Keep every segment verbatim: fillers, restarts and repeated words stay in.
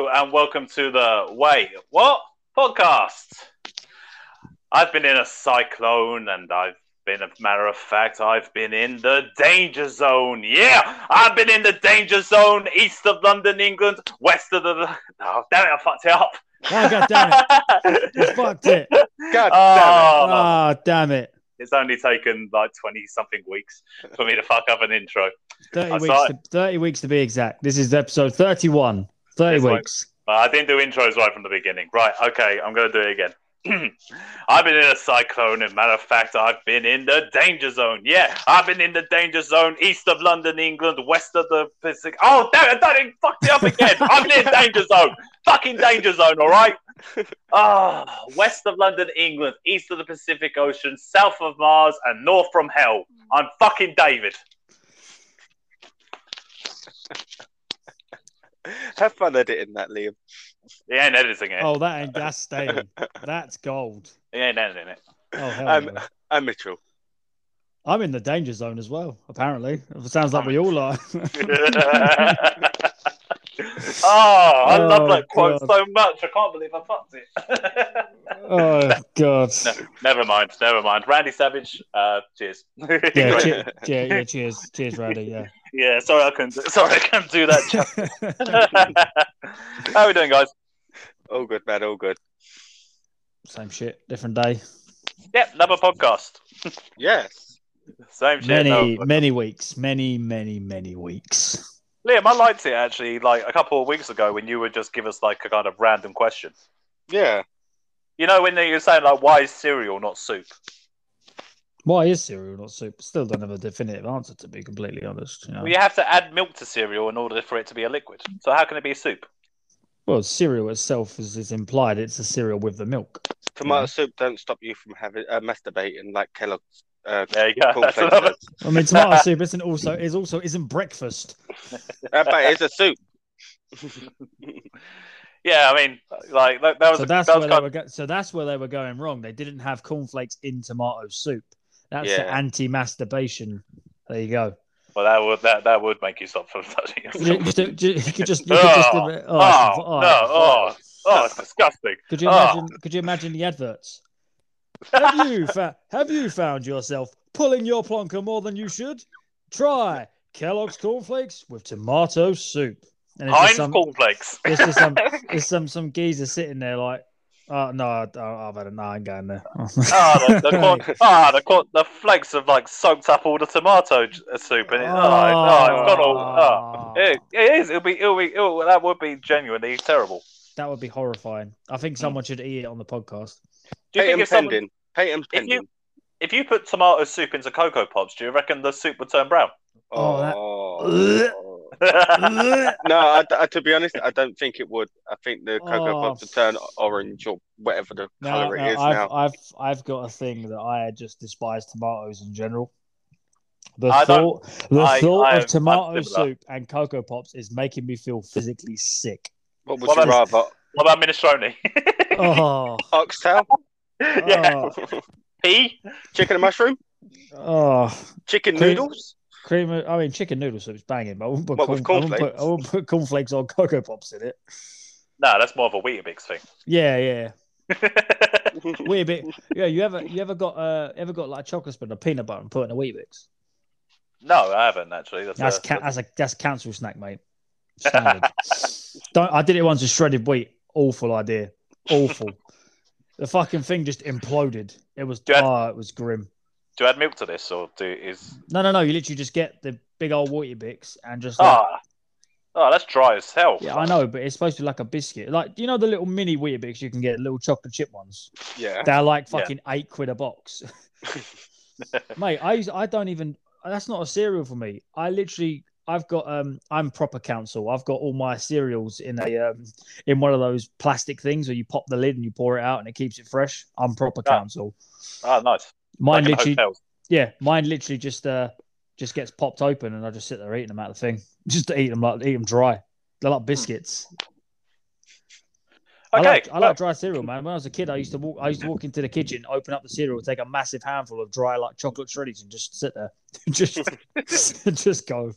Hello and welcome to the Wait What podcast. I've been in a cyclone and I've been, a matter of fact, I've been in the danger zone. Yeah, I've been in the danger zone east of London, England, west of the... Oh, damn it, I fucked it up. Oh, God damn it. You fucked it. God oh, damn it. Oh, damn it. It's only taken like twenty-something weeks for me to fuck up an intro. thirty weeks, to, thirty weeks to be exact. This is episode thirty-one. thirty weeks. Like, I didn't do intros right from the beginning. Right, okay, I'm going to do it again. I've been in a cyclone. As a matter of fact, I've been in the danger zone. Yeah, I've been in the danger zone east of London, England, west of the Pacific. Oh, damn it, I fucked it up again. I'm in danger zone. Fucking danger zone, all right? Oh, west of London, England, east of the Pacific Ocean, south of Mars, and north from hell. I'm fucking David. Have fun editing that, Liam. He ain't editing it. Oh, that ain't that's staying. That's gold. He ain't editing it. Oh, hell um, no. I'm Mitchell. I'm in the danger zone as well, apparently. It sounds like we all are. Oh, I oh, love that quote God. so much. I can't believe I fucked it. Oh, God. No, never mind. Never mind. Randy Savage, uh, cheers. Yeah, che- yeah, yeah, cheers. Cheers, Randy. Yeah. Yeah, sorry I couldn't do, sorry I can't do that. How are we doing, guys? All good, man. All good. Same shit, different day. Yep, another podcast. Yes. Same shit. Many, many weeks. Many, many, many weeks. Liam, I liked it actually, like a couple of weeks ago when you would just give us like a kind of random question. Yeah. You know, when you were saying, like, why is cereal not soup? Why is cereal not soup? Still don't have a definitive answer, to be completely honest. You know? Well, you have to add milk to cereal in order for it to be a liquid. So how can it be soup? Well, cereal itself is, is implied it's a cereal with the milk. Tomato yeah. soup don't stop you from having uh, masturbating like Kellogg's. Uh, there you go. I mean, tomato soup isn't also is also isn't breakfast. But it's a soup. Yeah, I mean, like that, that was. So that's that was where kind... they were. Go- so that's where they were going wrong. They didn't have cornflakes in tomato soup. That's yeah. anti-masturbation. There you go. Well, that would that, that would make you stop from touching yourself. You, you, you could just. You oh, could just oh, oh, oh, oh, no, oh, oh, it's disgusting. Could you imagine? Oh. Could you imagine the adverts? have you fa- have you found yourself pulling your plonker more than you should? Try Kellogg's cornflakes with tomato soup. And it's Heinz some, cornflakes. It's just some, it's some some geezer sitting there like, oh no, I, I've had a nine going there. Ah, oh, the, the, corn, oh, the, corn, the flakes have like soaked up all the tomato soup, and it, oh, oh, it's got all. Oh. It, it is. It'll be. It'll be. It'll, that would be genuinely terrible. That would be horrifying. I think someone should eat it on the podcast. Do you Peyton think if someone, Peyton if Peyton. you if you put tomato soup into Cocoa Pops, do you reckon the soup would turn brown? Oh, that... no! I, I, to be honest, I don't think it would. I think the Cocoa oh. Pops would turn orange or whatever the no, color no, it is I've, now. I've I've got a thing that I just despise tomatoes in general. The I thought the I, thought I, of I, tomato soup and Cocoa Pops is making me feel physically sick. What would what you about, rather? What about minestrone? Oh, oxtail. Yeah. Oh. Pea, chicken and mushroom. Oh, chicken cream, noodles. Cream. I mean, chicken noodle soup is banging, but I wouldn't put, what, corn, I wouldn't put, I wouldn't put cornflakes or Cocoa Pops in it. No, that's more of a Weetabix thing. Yeah, yeah. Weetabix. Yeah, you ever you ever got uh ever got like chocolate spread or peanut butter and put in a Weetabix? No, I haven't actually. That's that's, a, ca- that's a that's council snack, mate. Standard. Don't. I did it once with shredded wheat. Awful idea. Awful. The fucking thing just imploded. It was add, oh, it was grim. Do you add milk to this, or do is no, no, no? You literally just get the big old Weetabix and just like... ah, oh, that's dry as hell. Yeah, I know, but it's supposed to be like a biscuit, like you know the little mini Weetabix you can get, little chocolate chip ones. Yeah, they're like fucking yeah. eight quid a box, mate. I I don't even. That's not a cereal for me. I literally. I've got um, I'm proper council. I've got all my cereals in a um, in one of those plastic things where you pop the lid and you pour it out and it keeps it fresh. I'm proper oh. council. Oh, nice. Mine like literally, yeah, mine literally just uh just gets popped open and I just sit there eating them out of the thing. Just to eat them like eat them dry. They're like biscuits. Okay, I like, I like dry cereal, man. When I was a kid, I used to walk. I used to walk into the kitchen, open up the cereal, take a massive handful of dry like chocolate shreddies, and just sit there, just just go.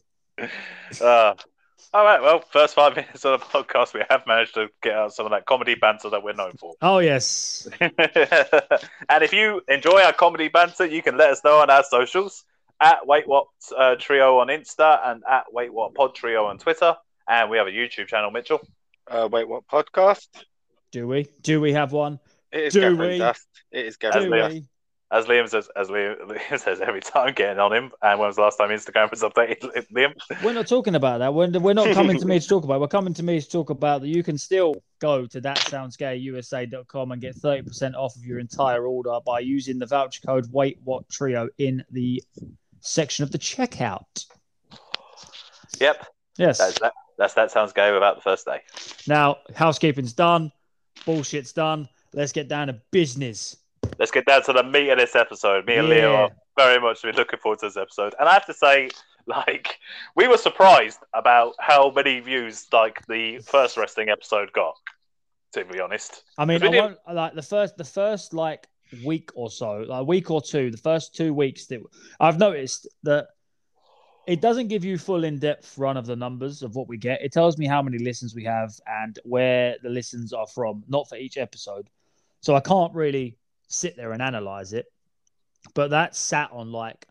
Uh, All right, well, first five minutes of the podcast, we have managed to get out some of that comedy banter that we're known for. Oh, yes. And if you enjoy our comedy banter, you can let us know on our socials, at Wait What uh, Trio on Insta and at Wait What Pod Trio on Twitter. And we have a YouTube channel, Mitchell. Uh, Wait What Podcast. Do we? Do we have one? It is Do we? Dust. It is Gavin Dust. As Liam says, as Liam, Liam says every time, getting on him. And when was the last time Instagram was updated, Liam? We're not talking about that. We're, we're not coming to me to talk about it. We're coming to me to talk about that you can still go to that sounds gay U S A dot com and get thirty percent off of your entire order by using the voucher code WaitWhatTrio in the section of the checkout. Yep. Yes. That's that, that's that sounds gay without the first day. Now, housekeeping's done. Bullshit's done. Let's get down to business. Let's get down to the meat of this episode. Me and yeah. Leo are very much been looking forward to this episode. And I have to say, like, we were surprised about how many views, like, the first wrestling episode got, to be honest. I mean, I won't, like, the first, the first, like, week or so, like, a week or two, the first two weeks, that I've noticed that it doesn't give you full in-depth run of the numbers of what we get. It tells me how many listens we have and where the listens are from, not for each episode. So I can't really sit there and analyze it, but that sat on like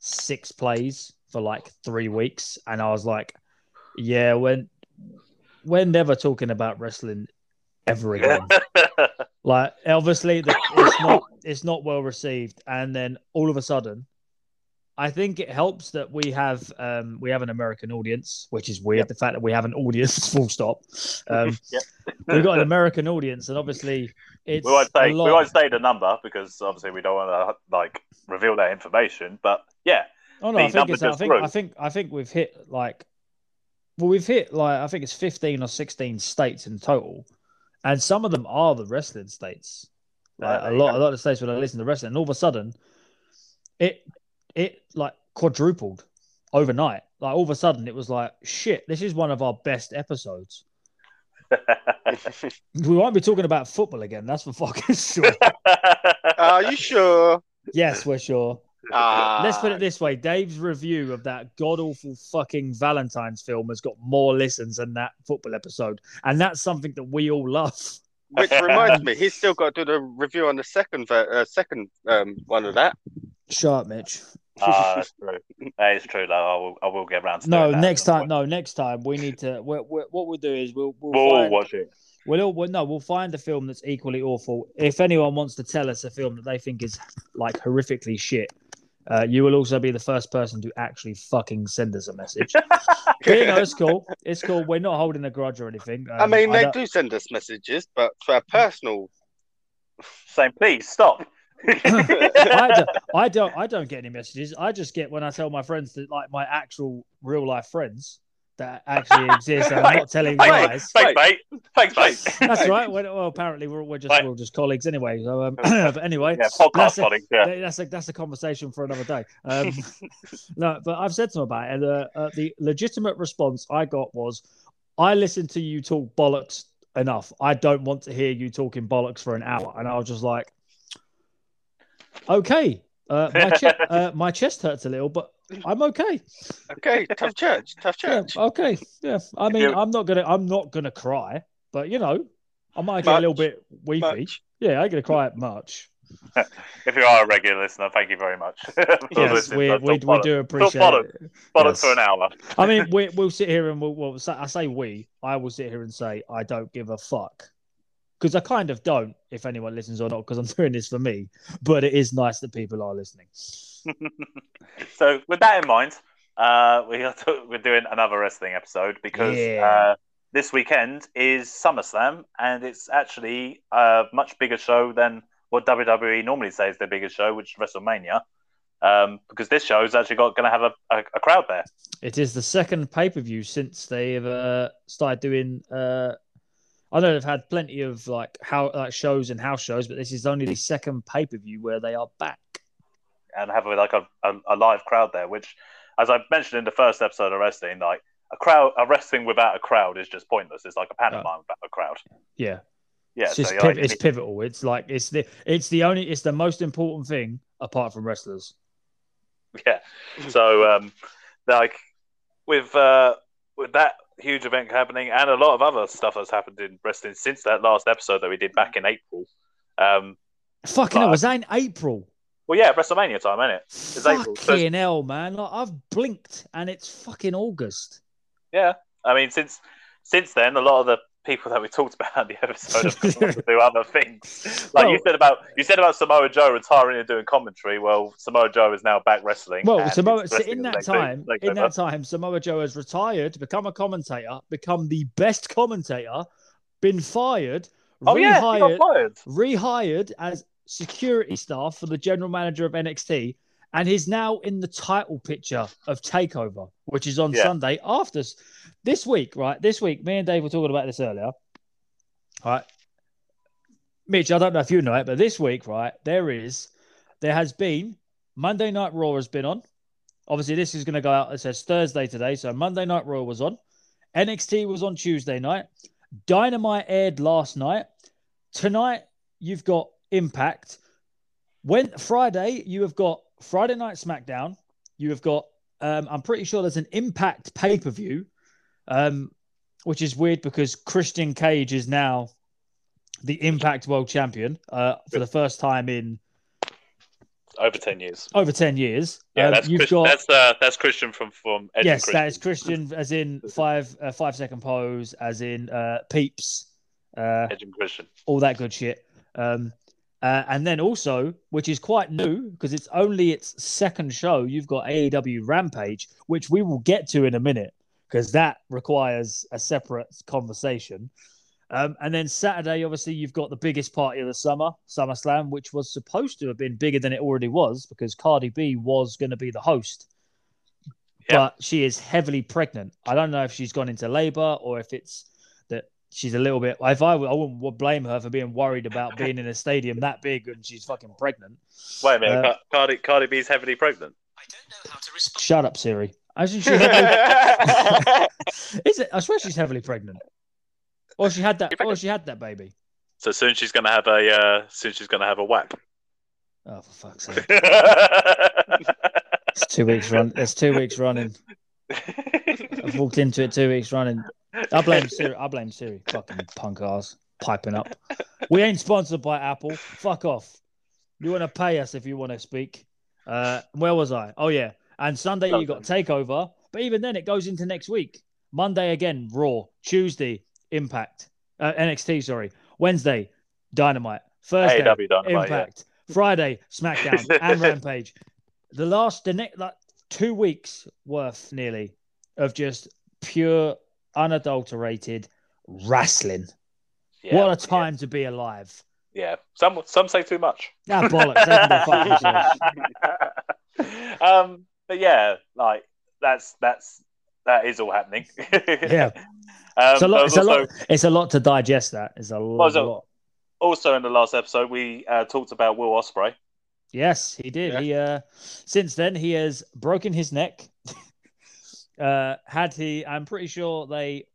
six plays for like three weeks, and I was like, yeah, when we're never talking about wrestling ever again. Like, obviously the, it's not it's not well received, and then all of a sudden I think it helps that we have um we have an American audience, which is weird. Yep. The fact that we have an audience, full stop. Um, yep. We've got an American audience, and obviously it's we won't say we won't say the number because obviously we don't want to like reveal that information. But yeah, oh no, I think, it's, I think I think I think we've hit like well, we've hit like I think it's fifteen or sixteen states in total, and some of them are the wrestling states. Like, uh, a lot, yeah. a lot of states where I listen to wrestling, and all of a sudden, it. It like quadrupled overnight. Like all of a sudden, it was like, shit, this is one of our best episodes. We won't be talking about football again. That's for fucking sure. Are you sure? Yes, we're sure. Uh... Let's put it this way: Dave's review of that god awful fucking Valentine's film has got more listens than that football episode, and that's something that we all love. Which reminds me, he's still got to do the review on the second, uh, second um, one of that. Sharp, Mitch. Ah, that's true. That is true, though. I will, I will get around to no, that. No, next time. No, next time we need to. We're, we're, what we'll do is we'll we'll, we'll find, watch it. We'll, we'll no, we'll find a film that's equally awful. If anyone wants to tell us a film that they think is like horrifically shit, uh, you will also be the first person to actually fucking send us a message. But, you know, it's cool. It's cool. We're not holding a grudge or anything. Um, I mean, they I do send us messages, but for our personal. Saying, please stop. I, don't, I don't I don't get any messages. I just get when I tell my friends that, like, my actual real life friends that actually exist. I'm not telling lies. Thanks, mate. Thanks, mate. That's right. We're, well, apparently we're, we're just mate. we're all just colleagues anyway. So, um, but anyway, yeah, podcast that's colleagues. A, yeah. that's a that's a conversation for another day. Um, no, but I've said to them about it, and uh, uh, the legitimate response I got was, "I listened to you talk bollocks enough. I don't want to hear you talking bollocks for an hour." And I was just like, okay, uh, my, che- uh, my chest hurts a little, but I'm okay. Okay, tough church, tough church. Yeah, okay, yeah. I mean, I'm not gonna, I'm not gonna cry, but you know, I might get much, a little bit weepy. Much. Yeah, I'm gonna cry at much. If you are a regular listener, thank you very much. Yes, we, we, we do appreciate bollocks. It. Bollocks yes. for an hour. I mean, we, we'll sit here and we'll, we'll. I say we. I will sit here and say I don't give a fuck. Because I kind of don't, if anyone listens or not, because I'm doing this for me. But it is nice that people are listening. So with that in mind, uh, we are t- we're doing another wrestling episode because yeah. uh, this weekend is SummerSlam. And it's actually a much bigger show than what W W E normally says is their biggest show, which is WrestleMania. Um, because this show is actually going to have a, a, a crowd there. It is the second pay-per-view since they've uh, started doing... Uh... I know they've had plenty of like how like shows and house shows, but this is only the second pay per view where they are back and have like a, a, a live crowd there. Which, as I mentioned in the first episode of wrestling, like a crowd, a wrestling without a crowd is just pointless. It's like a pantomime oh. without a crowd. Yeah, yeah. It's, so just piv- like, it's pivotal. It's like it's the it's the only it's the most important thing apart from wrestlers. Yeah. So um, like with. Uh, with that huge event happening and a lot of other stuff that's happened in wrestling since that last episode that we did back in April. Um, Fucking hell, like, was that in April? Well, yeah, WrestleMania time, ain't it? It's fucking April. Fucking so hell, man. Like, I've blinked and it's fucking August. Yeah. I mean, since since then, a lot of the people that we talked about in the episode have gone on to do other things. Like well, you said about you said about Samoa Joe retiring and doing commentary. Well, Samoa Joe is now back wrestling. Well, Samoa, so in that time, in over. that time, Samoa Joe has retired, become a commentator, become the best commentator, been fired, oh, rehired, yeah, he got fired. rehired as security staff for the general manager of N X T, and he's now in the title picture of TakeOver, which is on yeah. Sunday after this week, right? This week, me and Dave were talking about this earlier. All right. Mitch, I don't know if you know it, but this week, right, there is, there has been, Monday Night Raw has been on. Obviously, this is going to go out, it says Thursday today, so Monday Night Raw was on. N X T was on Tuesday night. Dynamite aired last night. Tonight, you've got Impact. When Friday, you have got Friday Night SmackDown. You have got, um, I'm pretty sure there's an Impact pay-per-view, um, which is weird because Christian Cage is now the Impact World Champion uh, for the first time in over ten years. Over ten years, yeah. Um, that's you've Christian, got that's uh, that's Christian from from Edge yes, that is Christian as in five uh, five second pose, as in uh, peeps, uh, Edge and Christian, all that good shit. Um, Uh, and then also, which is quite new because it's only its second show, you've got A E W Rampage, which we will get to in a minute because that requires a separate conversation. Um, and then Saturday, obviously, you've got the biggest party of the summer, SummerSlam, which was supposed to have been bigger than it already was because Cardi B was going to be the host. Yeah. But she is heavily pregnant. I don't know if she's gone into labor or if it's that. She's a little bit. If I, I wouldn't blame her for being worried about being in a stadium that big and she's fucking pregnant. Wait a minute, uh, Cardi Cardi B's heavily pregnant. I don't know how to respond. Shut up, Siri. Isn't she heavily... Is it? I swear she's heavily pregnant. Or she had that. Or she had that baby. So soon she's gonna have a. Uh, soon she's gonna have a whack. Oh, for fuck's sake! It's two weeks run. It's two weeks running. I've walked into it two weeks running. I blame Siri. I blame Siri. Fucking punk ass piping up. We ain't sponsored by Apple. Fuck off. You want to pay us if you want to speak. Uh, where was I? Oh yeah. And Sunday you got Takeover, but even then it goes into next week. Monday again, Raw. Tuesday, Impact. Uh, N X T. Sorry. Wednesday, Dynamite. Thursday, A E W Dynamite, Impact. Yeah. Friday, SmackDown and Rampage. The last, the next, like two weeks worth nearly of just pure. Unadulterated wrestling. Yeah, what a time yeah. to be alive. Yeah. Some some say too much. Ah, bollocks. um, but yeah, like that's that's that is all happening. yeah. Um, it's a lot. It's, also, a lot it's a lot to digest. That is a lot. Also, a lot. also in the last episode, we uh, talked about Will Ospreay. Yes, he did. Yeah. He uh, since then he has broken his neck. Uh, had he, I'm pretty sure they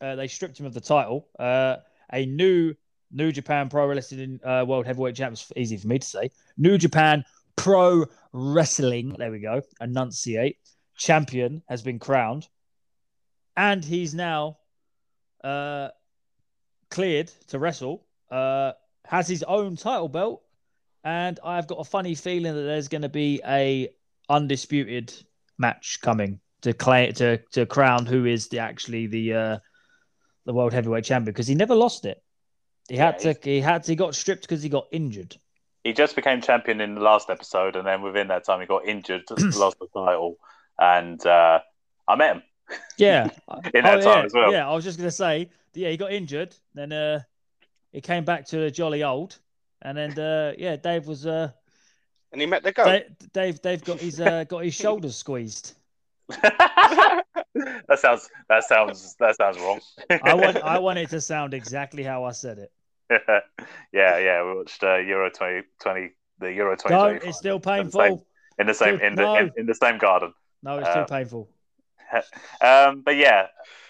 uh, they stripped him of the title. Uh, a new New Japan Pro Wrestling uh, World Heavyweight Champion. Easy for me to say. New Japan Pro Wrestling. There we go. Enunciate champion has been crowned, and he's now uh, cleared to wrestle. Uh, has his own title belt, and I've got a funny feeling that there's going to be a undisputed match coming. To claim to to crown who is the actually the uh, the world heavyweight champion because he never lost it. He had yeah, to he had to, he got stripped because he got injured. He just became champion in the last episode, and then within that time he got injured, lost the title, and uh, I met him. Yeah, in that oh, time yeah, as well. Yeah, I was just gonna say, yeah, he got injured, then uh, he came back to the jolly old, and then uh, yeah, Dave was uh, and he met the guy. Dave, Dave, Dave got his uh, got his shoulders squeezed. that sounds that sounds that sounds wrong. I want I want it to sound exactly how I said it. yeah, yeah. We watched uh, Euro twenty twenty the Euro twenty. No, it's still painful. In the same in the same, in, the, no. in, in the same garden. No, it's um, too painful. um, but yeah,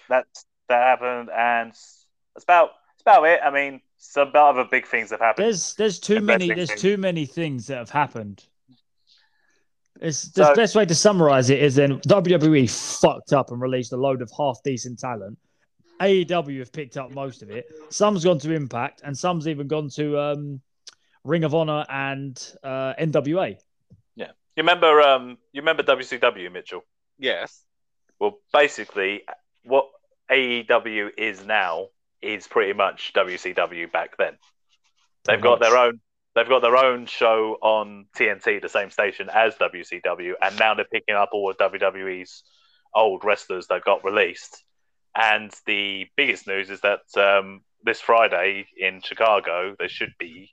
that that happened, and it's about it's about it. I mean, some other big things have happened. There's there's too many there's things. too many things that have happened. It's the so, best way to summarize it is then W W E fucked up and released a load of half decent talent. A E W have picked up most of it. Some's gone to Impact, and some's even gone to um, Ring of Honor and uh, N W A. Yeah, you remember? Um, you remember W C W, Mitchell? Yes. Well, basically, what A E W is now is pretty much W C W back then. They've got their own. They've got their own show on T N T, the same station as W C W, and now they're picking up all of W W E's old wrestlers that got released. And the biggest news is that um, this Friday in Chicago, they should be,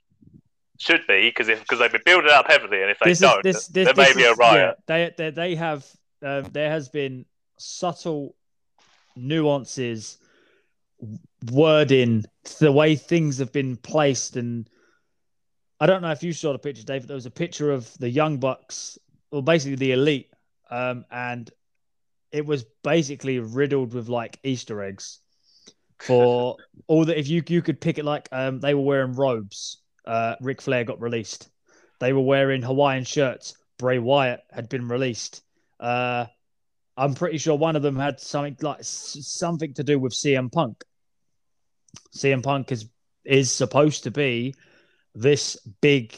should be, because if because they've been building up heavily, and if they this don't, is, this, this, there this may be is, a riot. Yeah, they, they, they have. Uh, there has been subtle nuances, wording, the way things have been placed, and I don't know if you saw the picture, Dave, but there was a picture of the Young Bucks, or basically the Elite, um, and it was basically riddled with like Easter eggs for all that. If you you could pick it, like um, they were wearing robes. Uh, Ric Flair got released. They were wearing Hawaiian shirts. Bray Wyatt had been released. Uh, I'm pretty sure one of them had something like something to do with C M Punk. C M Punk is is supposed to be this big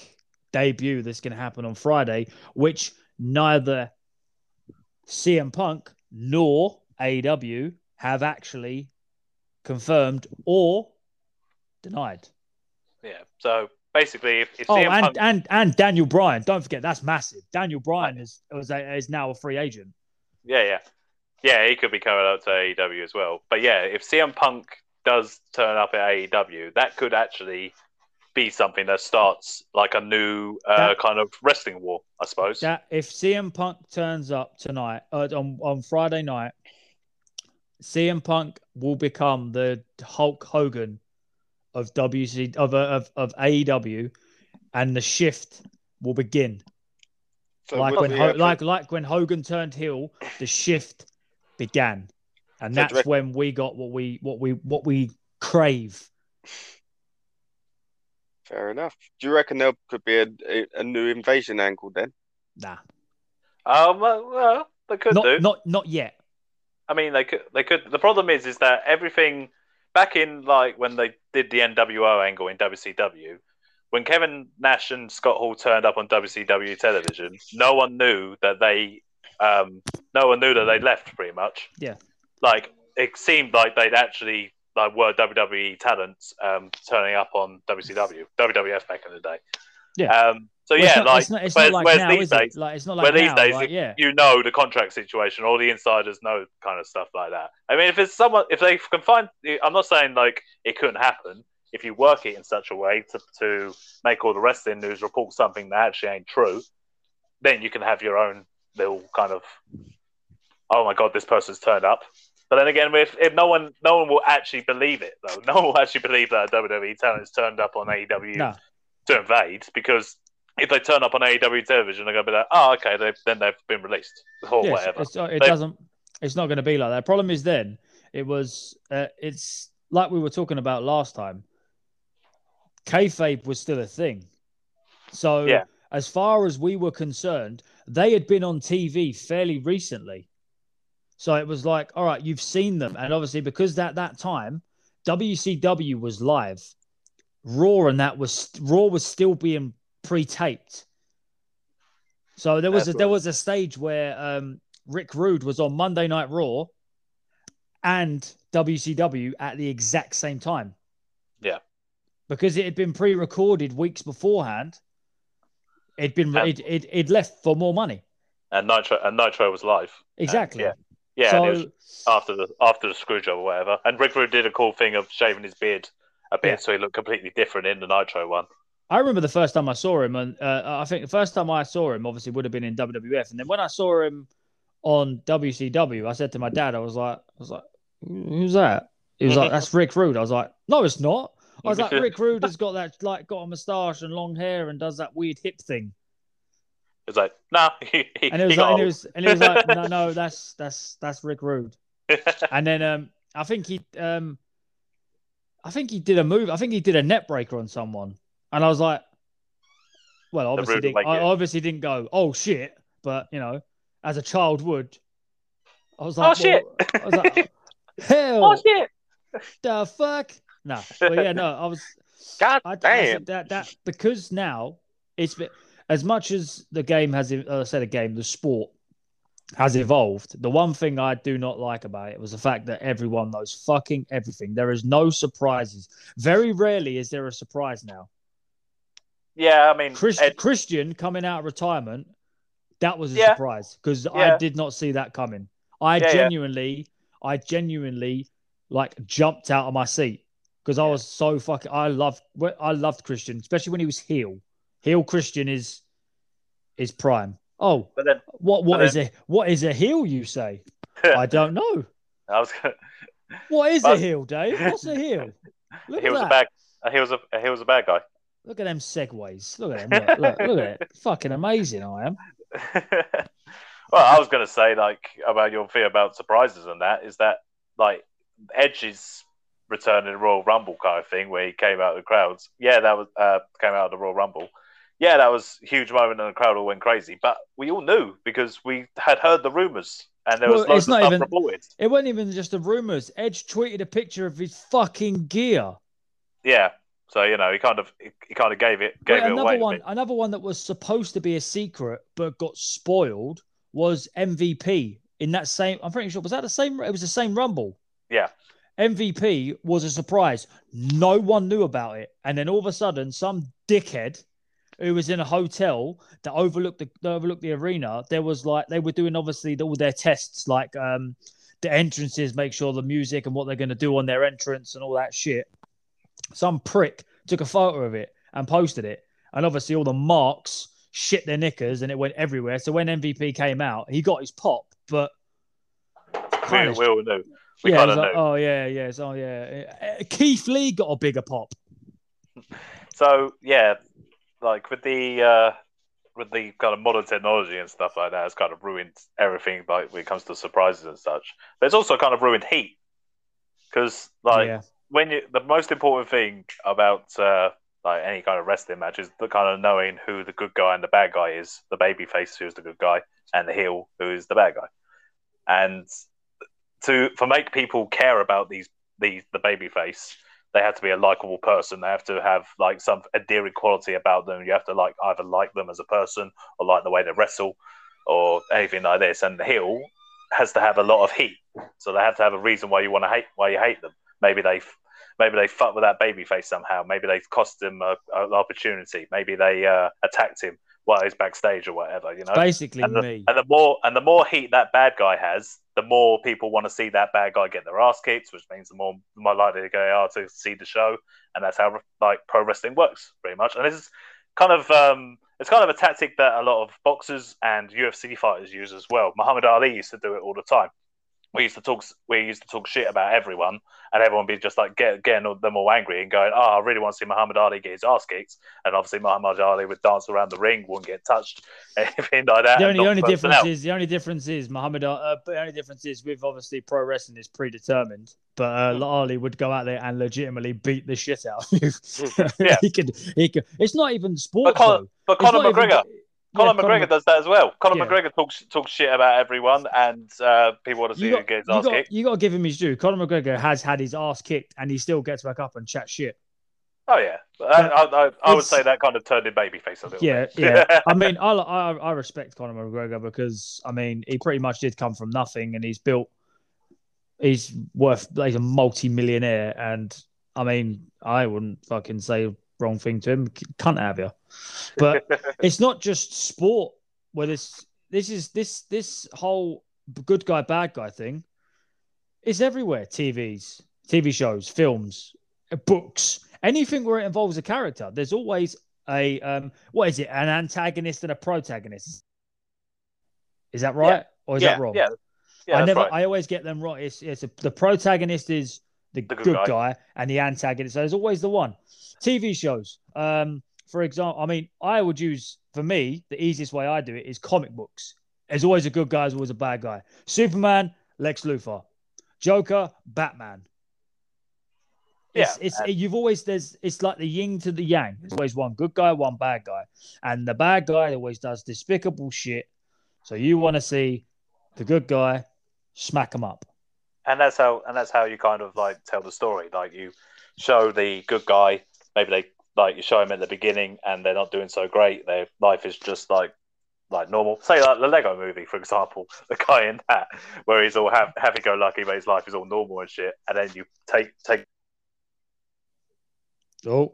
debut that's going to happen on Friday, which neither C M Punk nor A E W have actually confirmed or denied. Yeah. So basically, if, if oh, C M and, Punk and and Daniel Bryan, don't forget, that's massive. Daniel Bryan is is, a, is now a free agent. Yeah, yeah, yeah. He could be coming up to A E W as well. But yeah, if C M Punk does turn up at A E W, that could actually be something that starts like a new uh, that, kind of wrestling war, I suppose. That if C M Punk turns up tonight, uh, on, on Friday night, C M Punk will become the Hulk Hogan of W C of of, of A E W, and the shift will begin. So like when Ho- like like when Hogan turned heel, the shift began, and so that's direct- when we got what we what we what we crave. Fair enough. Do you reckon there could be a, a, a new invasion angle then? Nah. Um. Well, they could not, do. Not. Not yet. I mean, they could. They could. The problem is, is that everything back in like when they did the N W O angle in W C W, when Kevin Nash and Scott Hall turned up on W C W television, no one knew that they, um, no one knew that they left. Pretty much. Yeah. Like it seemed like they'd actually. Like were W W E talents um, turning up on W C W, W W F back in the day. Yeah. Um, so well, yeah, not, like it's not, it's whereas, not like now, these is days, it? Like it's not like where now, these days, like, yeah. you know the contract situation, all the insiders know kind of stuff like that. I mean, if it's someone, if they can find, I'm not saying like it couldn't happen if you work it in such a way to to make all the wrestling news report something that actually ain't true, then you can have your own little kind of, oh my god, this person's turned up. But then again, if, if no one no one will actually believe it, though. No one will actually believe that a W W E talent has turned up on A E W no. to invade, because if they turn up on A E W television, they're going to be like, oh, okay, they've, then they've been released, or yes, whatever. It's, it they, doesn't, it's not going to be like that. The problem is then, it was, uh, it's like we were talking about last time, kayfabe was still a thing. So yeah. as far as we were concerned, they had been on T V fairly recently. So it was like, all right, you've seen them. And obviously, because at that time, W C W was live. Raw and that was Raw was still being pre-taped. So there was a, there was a stage where um, Rick Rude was on Monday Night Raw and W C W at the exact same time. Yeah. Because it had been pre-recorded weeks beforehand. It'd been and, it, it it left for more money. And Nitro and Nitro was live. Exactly. And, yeah. Yeah, so, and it was after the after the screw job or whatever. And Rick Rude did a cool thing of shaving his beard a bit, yeah. so he looked completely different in the Nitro one. I remember the first time I saw him, and uh, I think the first time I saw him obviously would have been in W W F. And then when I saw him on W C W, I said to my dad, I was like, I was like, who's that? He was like, that's Rick Rude. I was like, no, it's not. I was like, Rick Rude has got that like got a moustache and long hair and does that weird hip thing. It's like, nah. He, and it was, like, and it was, and it was like, no, no, that's that's that's Rick Rude. And then um, I think he, um, I think he did a move. I think he did a net breaker on someone, and I was like, well, obviously, didn't, like I it. obviously didn't go, oh shit, but you know, as a child would. I was like, oh well, shit! I was like, hell! Oh shit! The fuck! No, well, yeah, no, I was. God I, damn! I that that because now it's been, as much as the game has, uh, I said a game, the sport has evolved. The one thing I do not like about it was the fact that everyone knows fucking everything. There is no surprises. Very rarely is there a surprise now. Yeah, I mean, Christ, Ed... Christian coming out of retirement, that was a yeah. surprise because yeah. I did not see that coming. I yeah, genuinely, yeah. I genuinely like jumped out of my seat because yeah. I was so fucking. I loved, I loved Christian, especially when he was heel. Heel Christian is, is prime. Oh, but then, what what but is then, a what is a heel? You say? I don't know. I was. Gonna... What is but... a heel, Dave? What's a heel? Look he at was that. A bad. A heel's a, a heel's a bad guy. Look at them segues. Look at them. Look, look, look at it. Fucking amazing, I am. Well, I was going to say, like, about your fear about surprises and that, is that, like, Edge's return in the Royal Rumble kind of thing, where he came out of the crowds. Yeah, that was, uh, came out of the Royal Rumble. Yeah, that was a huge moment and the crowd all went crazy. But we all knew because we had heard the rumours and there was well, loads of stuff even, reported. It wasn't even just the rumours. Edge tweeted a picture of his fucking gear. Yeah. So, you know, he kind of he kind of gave it, gave it away. One, another one that was supposed to be a secret but got spoiled was M V P in that same... I'm pretty sure, was that the same... It was the same Rumble. Yeah. M V P was a surprise. No one knew about it. And then all of a sudden, some dickhead who was in a hotel that overlooked the, that overlooked the arena, there was like... They were doing, obviously, all their tests, like um, the entrances, make sure the music and what they're going to do on their entrance and all that shit. Some prick took a photo of it and posted it. And obviously all the marks shit their knickers and it went everywhere. So when M V P came out, he got his pop, but... We, we all knew. We yeah, kind of like, knew. Oh, yeah, yeah. So, yeah. Keith Lee got a bigger pop. So, yeah, like with the uh, with the kind of modern technology and stuff like that, it's kind of ruined everything like, when it comes to surprises and such. But it's also kind of ruined heat. Because, like... Yeah. When you, the most important thing about uh, like any kind of wrestling match is the kind of knowing who the good guy and the bad guy is, the babyface who's the good guy, and the heel who is the bad guy. And to for make people care about these, these the babyface, they have to be a likable person. They have to have like some endearing quality about them. You have to like either like them as a person or like the way they wrestle or anything like this. And the heel has to have a lot of heat, so they have to have a reason why you want to hate why you hate them. Maybe they. Maybe they fucked with that babyface somehow. Maybe they cost him an opportunity. Maybe they uh, attacked him while he's backstage or whatever. You know, basically and the, me. And the more and the more heat that bad guy has, the more people want to see that bad guy get their ass kicked, which means the more the more likely they are to see the show. And that's how like pro wrestling works, pretty much. And it's kind of um, it's kind of a tactic that a lot of boxers and U F C fighters use as well. Muhammad Ali used to do it all the time. We used to talk. We used to talk shit about everyone, and everyone would be just like get, getting them all angry and going, "Oh, I really want to see Muhammad Ali get his ass kicked." And obviously, Muhammad Ali would dance around the ring, wouldn't get touched, anything like that. The only, the only difference out. is the only difference is Muhammad. Uh, the only difference is with obviously pro wrestling is predetermined, but uh, Ali would go out there and legitimately beat the shit out of you. Yeah. he could. He could. It's not even sport. But, Con- but Conor McGregor. Even... Conor yeah, McGregor Conor... does that as well. Conor yeah. McGregor talks talks shit about everyone, and uh, people want to see got, him get his ass got, kicked. You got to give him his due. Conor McGregor has had his ass kicked, and he still gets back up and chats shit. Oh yeah, but I, I, I would say that kind of turned him babyface a little yeah, bit. Yeah, yeah. I mean, I, I I respect Conor McGregor because I mean he pretty much did come from nothing, and he's built. He's worth. He's a multi-millionaire, and I mean I wouldn't fucking say. Wrong thing to him, cunt out of you. But it's not just sport where this this is this this whole good guy bad guy thing is everywhere. T Vs, T V shows, films, books, anything where it involves a character. There's always a um, what is it? An antagonist and a protagonist. Is that right yeah. or is yeah. that wrong? Yeah, yeah I never. Right. I always get them wrong. It's it's a, the protagonist is the, the good, good guy. guy and the antagonist. So there's always the one. T V shows, um, for example, I mean, I would use, for me, the easiest way I do it is comic books. There's always a good guy, there's always a bad guy. Superman, Lex Luthor. Joker, Batman. It's, yeah. It's, it, you've always, there's, it's like the yin to the yang. There's always one good guy, one bad guy. And the bad guy always does despicable shit So you want to see the good guy smack him up. And that's how and that's how you kind of like tell the story. Like you show the good guy, maybe they like you show him at the beginning and they're not doing so great. Their life is just like like normal. Say like the Lego movie, for example, the guy in that where he's all ha- happy go lucky, but his life is all normal and shit. And then you take take Oh.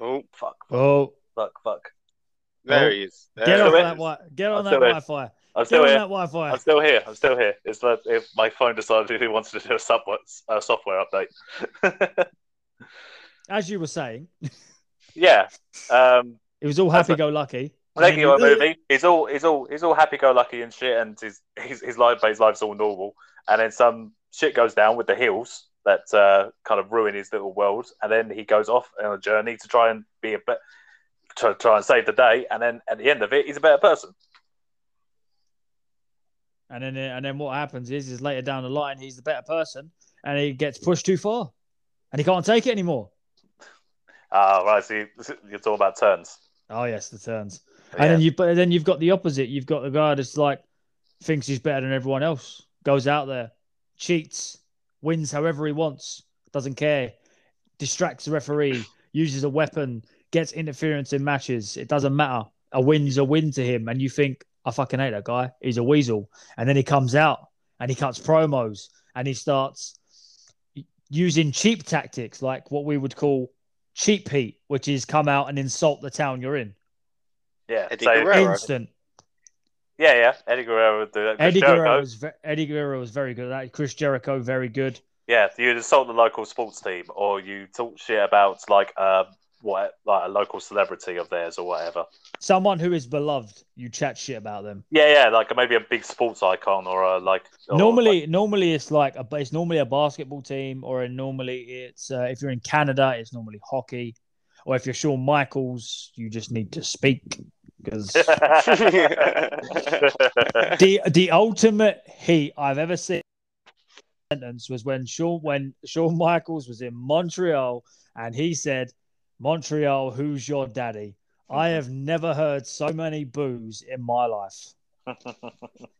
Oh fuck. Oh fuck fuck. There oh. he is. There get, on that wi- get on I'm that Wi-Fi. I'm still get here. On that Wi-Fi. I'm still here. I'm still here. It's like if my phone decided it wanted to do a software, a software update. As you were saying. Yeah. Um, it was all happy-go-lucky. Thank you, movie. He's all, he's all, he's all happy-go-lucky and shit, and his his his life, his life's all normal. And then some shit goes down with the heels that uh, kind of ruin his little world, and then he goes off on a journey to try and be a bit. To try and save the day, and then at the end of it, he's a better person. And then, and then what happens is, is later down the line, he's the better person, and he gets pushed too far, and he can't take it anymore. Ah, uh, right. So you're talking about turns. Oh yes, the turns. Yeah. And then you, but then you've got the opposite. You've got the guy that's like thinks he's better than everyone else, goes out there, cheats, wins however he wants, doesn't care, distracts the referee, uses a weapon. Gets interference in matches. It doesn't matter. A win's a win to him. And you think, I fucking hate that guy. He's a weasel. And then he comes out and he cuts promos and he starts using cheap tactics, like what we would call cheap heat, which is come out and insult the town you're in. Yeah. Eddie so Guerrero. Instant. Yeah, yeah. Eddie Guerrero would do that. Eddie Guerrero, was ve- Eddie Guerrero was very good at that. Chris Jericho, very good. Yeah. You insult the local sports team or you talk shit about like... Um, What, like a local celebrity of theirs or whatever. Someone who is beloved, you chat shit about them. Yeah, yeah, like maybe a big sports icon or a like. Or normally, like... normally it's like a it's normally a basketball team or a, normally it's uh, if you're in Canada, it's normally hockey, or if you're Shawn Michaels, you just need to speak because the the ultimate heat I've ever seen. Sentence was when Shawn when Shawn Michaels was in Montreal and he said. Montreal, who's your daddy? I have never heard so many boos in my life.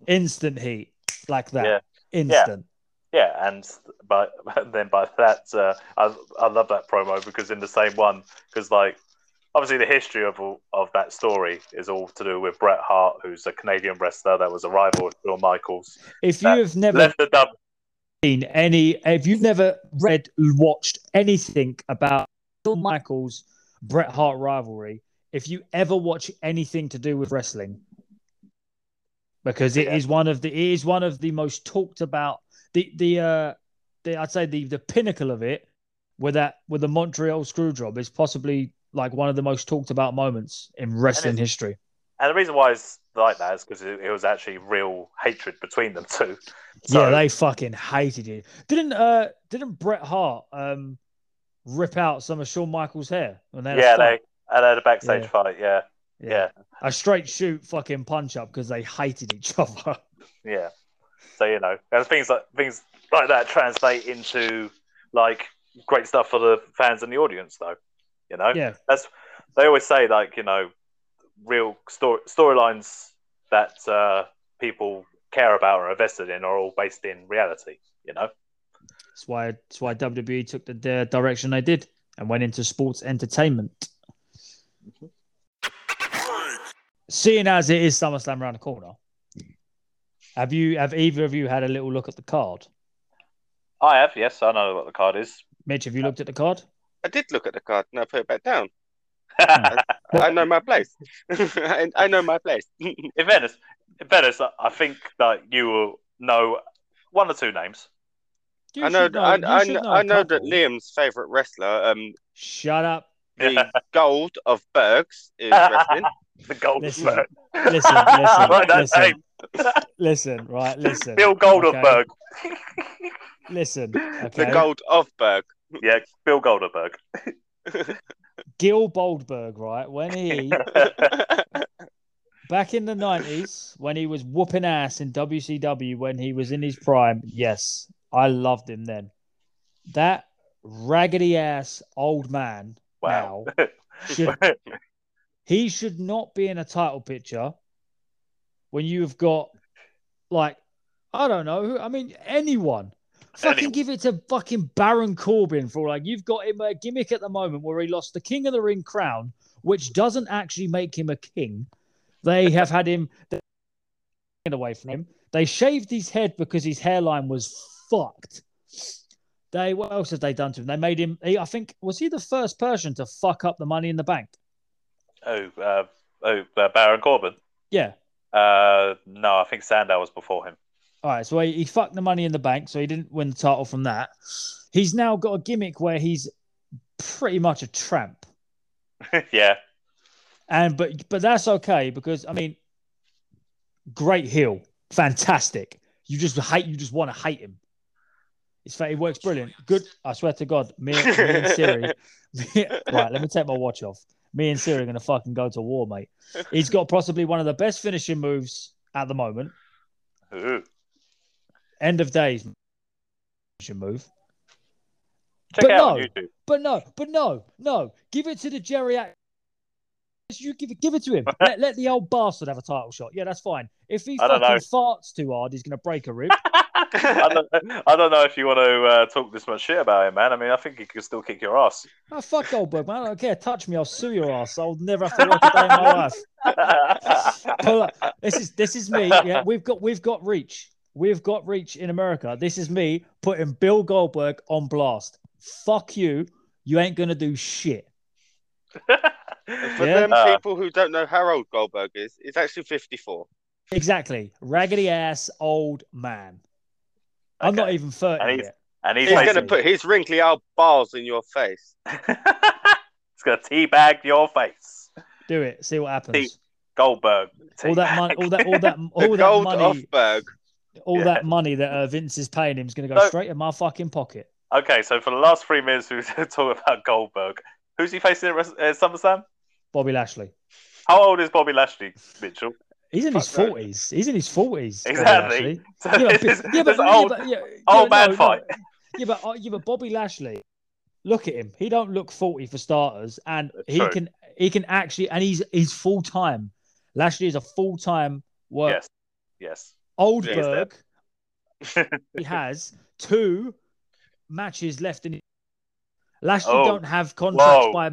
Instant heat like that. Yeah. Instant. Yeah, yeah. and by, then by that, uh, I I love that promo because in the same one, because like obviously the history of of that story is all to do with Bret Hart, who's a Canadian wrestler that was a rival of Shawn Michaels. If you have never left the dub- seen any, if you've never read, watched anything about. Shawn Michaels, Bret Hart rivalry. If you ever watch anything to do with wrestling, because it yeah. is one of the it is one of the most talked about the the uh the I'd say the the pinnacle of it with that with the Montreal Screwjob is possibly like one of the most talked about moments in wrestling history. And the reason why it's like that is because it, it was actually real hatred between them two. So... Yeah, they fucking hated it. Didn't uh didn't Bret Hart um. rip out some of Shawn Michaels' hair. When they yeah, they and had a backstage yeah. fight. Yeah. yeah, yeah. A straight shoot, fucking punch up because they hated each other. Yeah. So you know, and things like things like that translate into like great stuff for the fans and the audience, though. You know, yeah. That's they always say, like you know, real story storylines that uh, people care about or are invested in are all based in reality. You know. That's why, that's why W W E took the, the direction they did and went into sports entertainment. Mm-hmm. Seeing as it is SummerSlam around the corner, have you, have either of you had a little look at the card? I have, yes. I know what the card is. Mitch, have you looked at the card? I did look at the card and I put it back down. I, I know my place. I, I know my place. In Venice, in Venice, I think that you will know one or two names. You I know, know, I, I, know, I know that Liam's favourite wrestler. Um, Shut up. The Gold of Bergs is wrestling. The Gold of Berg. Listen, listen, right, listen, listen, right, listen. Bill Goldberg. Okay. Listen, okay. The Gold of Berg. Yeah, Bill Goldberg. Gil Goldberg, right? When he back in the nineties, when he was whooping ass in W C W, when he was in his prime, yes. I loved him then. That raggedy ass old man wow. now, should, he should not be in a title picture when you've got, like, I don't know. I mean, anyone. Fucking anyone. Give it to fucking Baron Corbin for, like, you've got him a gimmick at the moment where he lost the King of the Ring crown, which doesn't actually make him a king. They have had him away from him. They shaved his head because his hairline was fucked. They, what else have they done to him? They made him, he, I think, was he the first person to fuck up the Money in the Bank? Oh, uh, oh, uh, Baron Corbin? Yeah. Uh, no, I think Sandow was before him. All right, so he, he fucked the Money in the Bank, so he didn't win the title from that. He's now got a gimmick where he's pretty much a tramp. Yeah. And but but that's okay because, I mean, great heel. Fantastic. You just hate, you just want to hate him. It's fair, it works brilliant. Good. I swear to God, me, me and Siri. Me, right, let me take my watch off. Me and Siri are going to fucking go to war, mate. He's got possibly one of the best finishing moves at the moment. Ooh. End of days finishing move. Check but out no, YouTube. But no, but no, no. Give it to the geriatric. You give it, give it to him. Let, let the old bastard have a title shot. Yeah, that's fine. If he fucking know. farts too hard, he's going to break a rib. I, don't, I don't know if you want to uh, talk this much shit about him, man. I mean, I think he could still kick your ass. Oh, fuck Goldberg, man. I don't care. Touch me. I'll sue your ass. I'll never have to work a day in my life. But, uh, this is this is me. Yeah, we've got we've got reach. We've got reach in America. This is me putting Bill Goldberg on blast. Fuck you. You ain't going to do shit. For yeah. them people who don't know how old Goldberg is, it's actually fifty-four. Exactly. Raggedy ass old man. Okay. I'm not even thirty and he's, yet. And he's, he's going to put his wrinkly old balls in your face. He's going to teabag your face. Do it. See what happens. Tea- Goldberg. Tea- all that money. All that. All that. All the that gold money. Offberg. All yeah. that money that uh, Vince is paying him is going to go so, straight in my fucking pocket. Okay, so for the last three minutes we've talked about Goldberg. Who's he facing at uh, SummerSlam? Bobby Lashley. How old is Bobby Lashley, Mitchell? He's in Fuck his forties. He's in his forties. Exactly. So yeah, but, is, yeah, but, old, yeah, but, yeah, old yeah, man no, fight. No. Yeah, but uh, yeah, but Bobby Lashley. Look at him. He don't look forty for starters, and he True. can he can actually, and he's he's full time. Lashley is a full time worker. Yes. Yes. Goldberg. Yeah, he has two matches left in. Lashley oh. don't have contracts Whoa. by.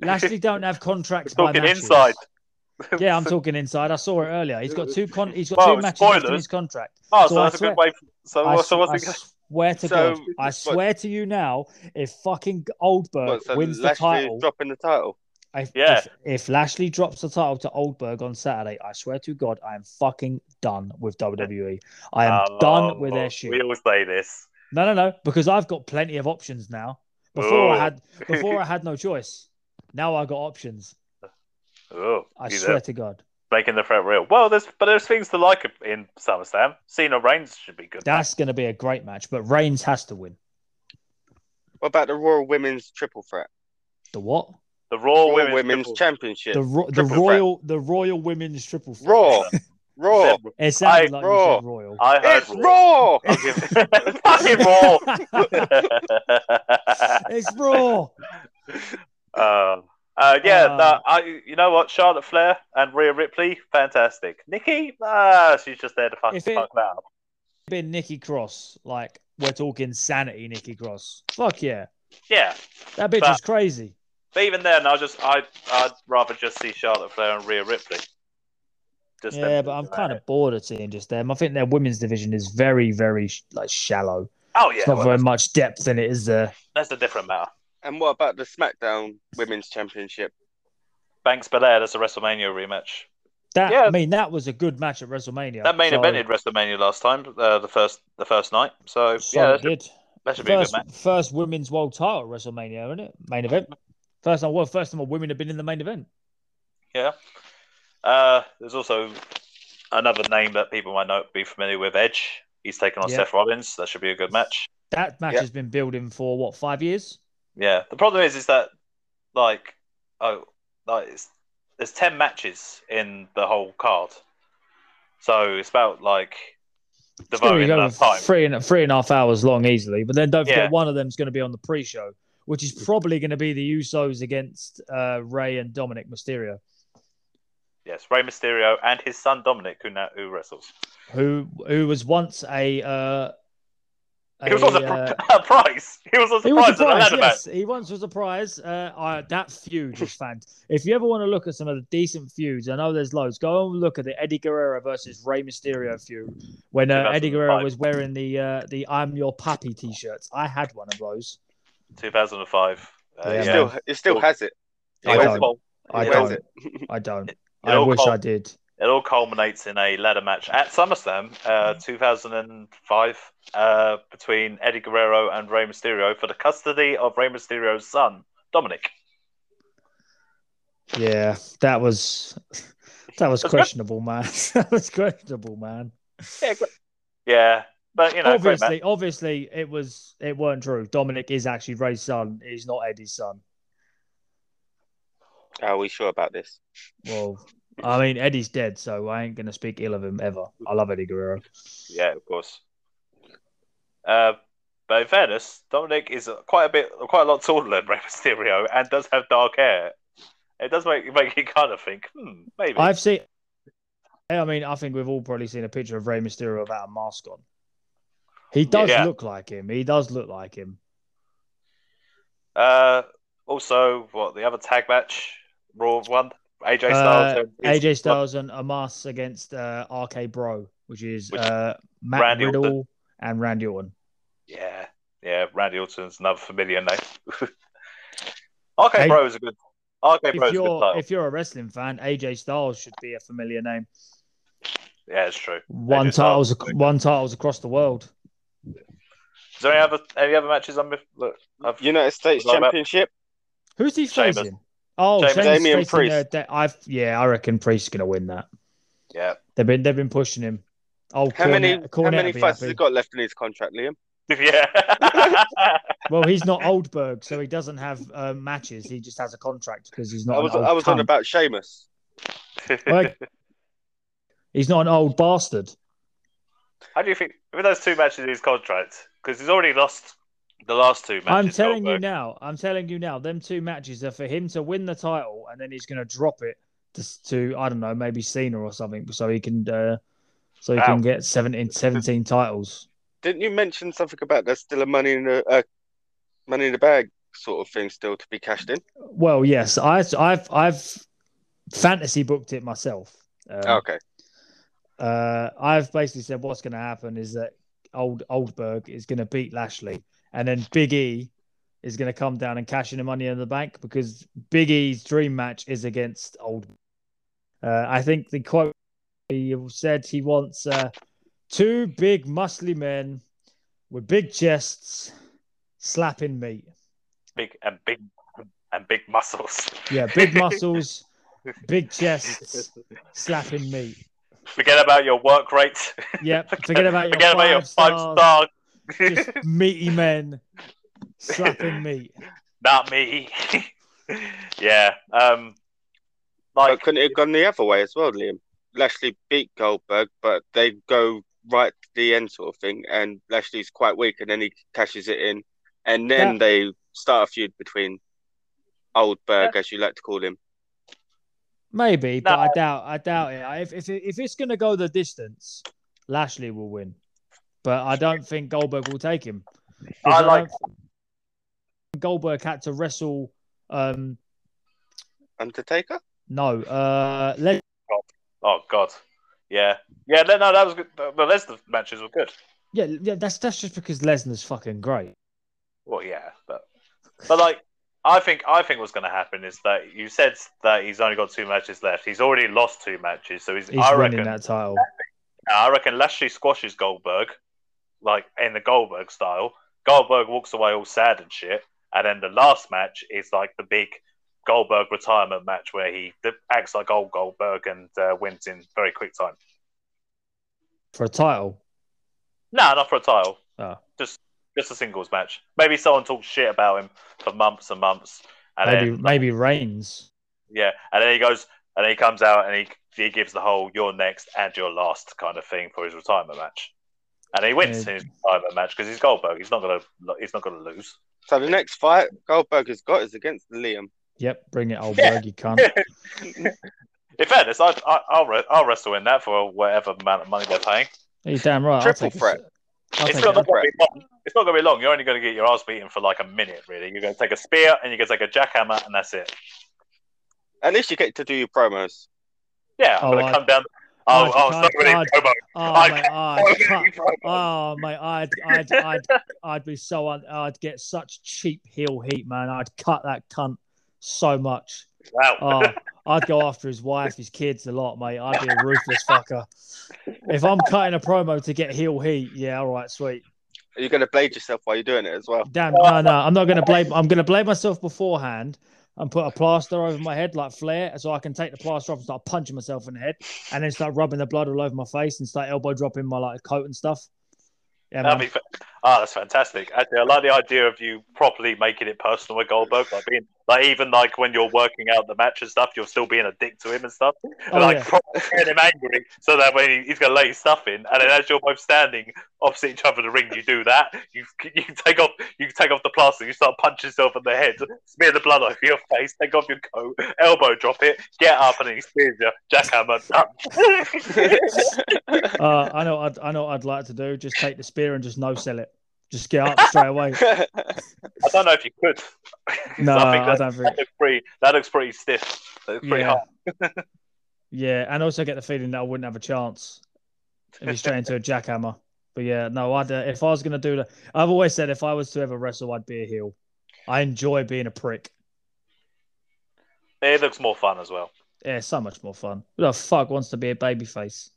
Lashley don't have contracts by matches. Inside. Yeah, I'm talking inside. I saw it earlier. He's got two con- He's got Whoa, two matches spoilers. left in his contract. Oh, so, so that's swear- a good way. For- so, I, so what's I it swear to so, God, I swear what? to you now, if fucking Goldberg what, so wins Lashley the title, dropping the title. If, yeah. if, if Lashley drops the title to Goldberg on Saturday, I swear to God, I am fucking done with W W E. I am oh, done oh, with their shit. We all say this. No, no, no, because I've got plenty of options now. Before Ooh. I had, before I had no choice. Now I got options. Ooh, I swear to God, making the threat real. Well, there's but there's things to like in SummerSlam. Cena Reigns should be good. That's going to be a great match, but Reigns has to win. What about the Royal Women's Triple Threat? The what? The Royal, Royal Women's, Women's Triple... Championship. The, ro- the Royal, threat. the Royal Women's Triple Threat. Raw. Raw. It sounded I, like raw. You said royal. I heard it's raw. It's raw. Uh, uh, yeah, uh, no, I. You know what? Charlotte Flair and Rhea Ripley, fantastic. Nikki, ah, she's just there to fucking fuck, it, fuck that up. Been Nikki Cross, like we're talking sanity, Nikki Cross. Fuck yeah. Yeah. That bitch but, is crazy. But even then, I just, I, I'd rather just see Charlotte Flair and Rhea Ripley. Just yeah, but I'm kind of bored of seeing just them. I think their women's division is very, very like shallow. Oh yeah, it's not well, very much depth in it, is there? That's a different matter. And what about the SmackDown Women's Championship? Banks Belair, that's a WrestleMania rematch. That yeah. I mean, that was a good match at WrestleMania. That main so... evented WrestleMania last time, uh, the first the first night. So, so yeah, that should, that should first, be a good match. First women's world title at WrestleMania, isn't it? Main event. First time, well, first time a women have been in the main event. Yeah. Uh, there's also another name that people might not be familiar with, Edge. He's taken on yep. Seth Rollins. That should be a good match. That match yep. has been building for, what, five years? Yeah. The problem is is that, like, oh, like it's, there's ten matches in the whole card. So it's about, like, devoting enough time. Three and, three and a half hours long easily. But then don't forget yeah. one of them's going to be on the pre-show, which is probably going to be the Usos against uh, Rey and Dominic Mysterio. Yes, Rey Mysterio and his son Dominic, who now who wrestles, who who was once a. Uh... A, he was also uh, a prize. He was also a prize. That I heard yes. about. He once was a prize. Uh, uh, that feud is fantastic. If you ever want to look at some of the decent feuds, I know there's loads. Go and look at the Eddie Guerrero versus Rey Mysterio feud when uh, Eddie Guerrero was wearing the uh, the "I'm Your Papi" t-shirts. I had one of those. two thousand five Uh, yeah. It still, it still has it. it I, don't. Well, I, don't. It. I don't. It, it I wish cul- I did. It all culminates in a ladder match at SummerSlam uh, two thousand five uh, between Eddie Guerrero and Rey Mysterio for the custody of Rey Mysterio's son, Dominic. Yeah, that was that was questionable, man. That was questionable, man. Yeah, yeah, but you know, obviously, obviously, it was it weren't true. Dominic is actually Rey's son. He's not Eddie's son. Are we sure about this? Well. I mean, Eddie's dead, so I ain't going to speak ill of him ever. I love Eddie Guerrero. Yeah, of course. Uh, but in fairness, Dominic is quite a bit, quite a lot taller than Rey Mysterio and does have dark hair. It does make, make you kind of think, hmm, maybe. I've seen, I mean, I think we've all probably seen a picture of Rey Mysterio without a mask on. He does yeah. look like him. He does look like him. Uh, also, what, the other tag match, Raw one? A J Styles, uh, A J Styles and Amos against uh, R K Bro, which is which, uh, Matt Randy Riddle Orton. and Randy Orton. Yeah, yeah, Randy Orton's another familiar name. R K a- Bro is a good. R K Bro is a good title. If you're a wrestling fan, A J Styles should be a familiar name. Yeah, it's true. One titles, ac- one titles across the world. Is there any other any other matches? I'm look, I've United States Championship. About? Who's he facing? Sheamus. Oh, Damian Priest. De- I've yeah, I reckon Priest's gonna win that. Yeah, they've been they've been pushing him. Oh, how Cornette, many Cornette how many fights has he got left in his contract, Liam? Yeah. Well, he's not Oldberg, so he doesn't have uh, matches. He just has a contract because he's not. I was an old I was on about Sheamus. Like, he's not an old bastard. How do you think with those two matches in his contract? Because he's already lost. The last two matches. I'm telling Goldberg. you now. I'm telling you now. Them two matches are for him to win the title, and then he's going to drop it to, to I don't know, maybe Cena or something, so he can uh, so he Ow. can get seventeen, seventeen titles. Didn't you mention something about there's still a money in the uh, money in the bag sort of thing still to be cashed in? Well, yes, I, I've I've fantasy booked it myself. Um, okay. Uh, I've basically said what's going to happen is that old Oldberg is going to beat Lashley. And then Big E is going to come down and cash in the money in the bank because Big E's dream match is against Old. Uh, I think the quote he said he wants uh, two big muscly men with big chests slapping meat. Big and big and big muscles. Yeah, big muscles, big chests slapping meat. Forget about your work rate. Yeah, forget, forget about your forget five about your five stars. Star. Just meaty men slapping meat. Not me. Yeah. Um, like, but couldn't it have gone the other way as well, Liam? Lashley beat Goldberg, but they go right to the end sort of thing, and Lashley's quite weak, and then he cashes it in, and then that, they start a feud between Oldberg, yeah. as you like to call him. Maybe, but no. I doubt. I doubt it. If if if it's going to go the distance, Lashley will win. But I don't think Goldberg will take him. I like I Goldberg had to wrestle um... Undertaker. No, uh, Les- oh God, yeah, yeah. No, that was good. The Lesnar matches were good. Yeah, yeah. That's that's just because Lesnar's fucking great. Well, yeah, but but like I think I think what's going to happen is that you said that he's only got two matches left. He's already lost two matches, so he's, he's I winning reckon, that title. I reckon Lashley squashes Goldberg. Like in the Goldberg style, Goldberg walks away all sad and shit. And then the last match is like the big Goldberg retirement match where he acts like old Goldberg and uh, wins in very quick time. For a title? No, not for a title. Oh. Just just a singles match. Maybe someone talks shit about him for months and months. And maybe then, maybe Reigns. Yeah, and then he goes, and then he comes out and he he gives the whole "you're next and you're last" kind of thing for his retirement match. And he wins yeah. in his private match because he's Goldberg. He's not gonna. He's not gonna lose. So the next fight Goldberg has got is against Liam. Yep, bring it, Oldberg. Yeah. You can't. In fairness, I, I, I'll I'll wrestle in that for whatever amount of money they're paying. He's damn right. Triple threat. It's not, it. gonna be long. It's not going to be long. You're only going to get your ass beaten for like a minute, really. You're going to take a spear and you're going to take a jackhammer, and that's it. At least you get to do your promos. Yeah, I'm oh, going to come down. Oh, oh, oh it's not really promo. Oh, mate, I'd, I'd, I'd, I'd be so... Un- I'd get such cheap heel heat, man. I'd cut that cunt so much. Wow. Oh, I'd go after his wife, his kids a lot, mate. I'd be a ruthless fucker. If I'm cutting a promo to get heel heat, yeah, all right, sweet. Are you going to blade yourself while you're doing it as well? Damn, no, no. I'm not going to blade... I'm going to blade myself beforehand and put a plaster over my head like Flair so I can take the plaster off and start punching myself in the head and then start rubbing the blood all over my face and start elbow dropping my like coat and stuff. Yeah, that'd be fa- oh, that's fantastic. Actually, I like the idea of you properly making it personal with Goldberg. Like, being, like even like when you're working out the match and stuff, you're still being a dick to him and stuff. And, oh, like, yeah. Properly get him angry so that when he, he's going to lay his stuff in, and then as you're both standing opposite each other in the ring, you do that. You you take off you take off the plaster, you start punching yourself in the head, smear the blood over your face, take off your coat, elbow drop it, get up, and then he spears you, jackhammer. uh, I know. I'd, I know. What I'd like to do, just take the spear and just no sell it, just get up straight away. I don't know if you could. No, I, think that, I don't think that looks pretty, that looks pretty stiff. That looks pretty yeah. hard. Yeah, and also get the feeling that I wouldn't have a chance if you straight into a jackhammer. But yeah, no, I'd, uh, if I was going to do that, I've always said if I was to ever wrestle, I'd be a heel. I enjoy being a prick. It looks more fun as well. Yeah, so much more fun. Who the fuck wants to be a babyface?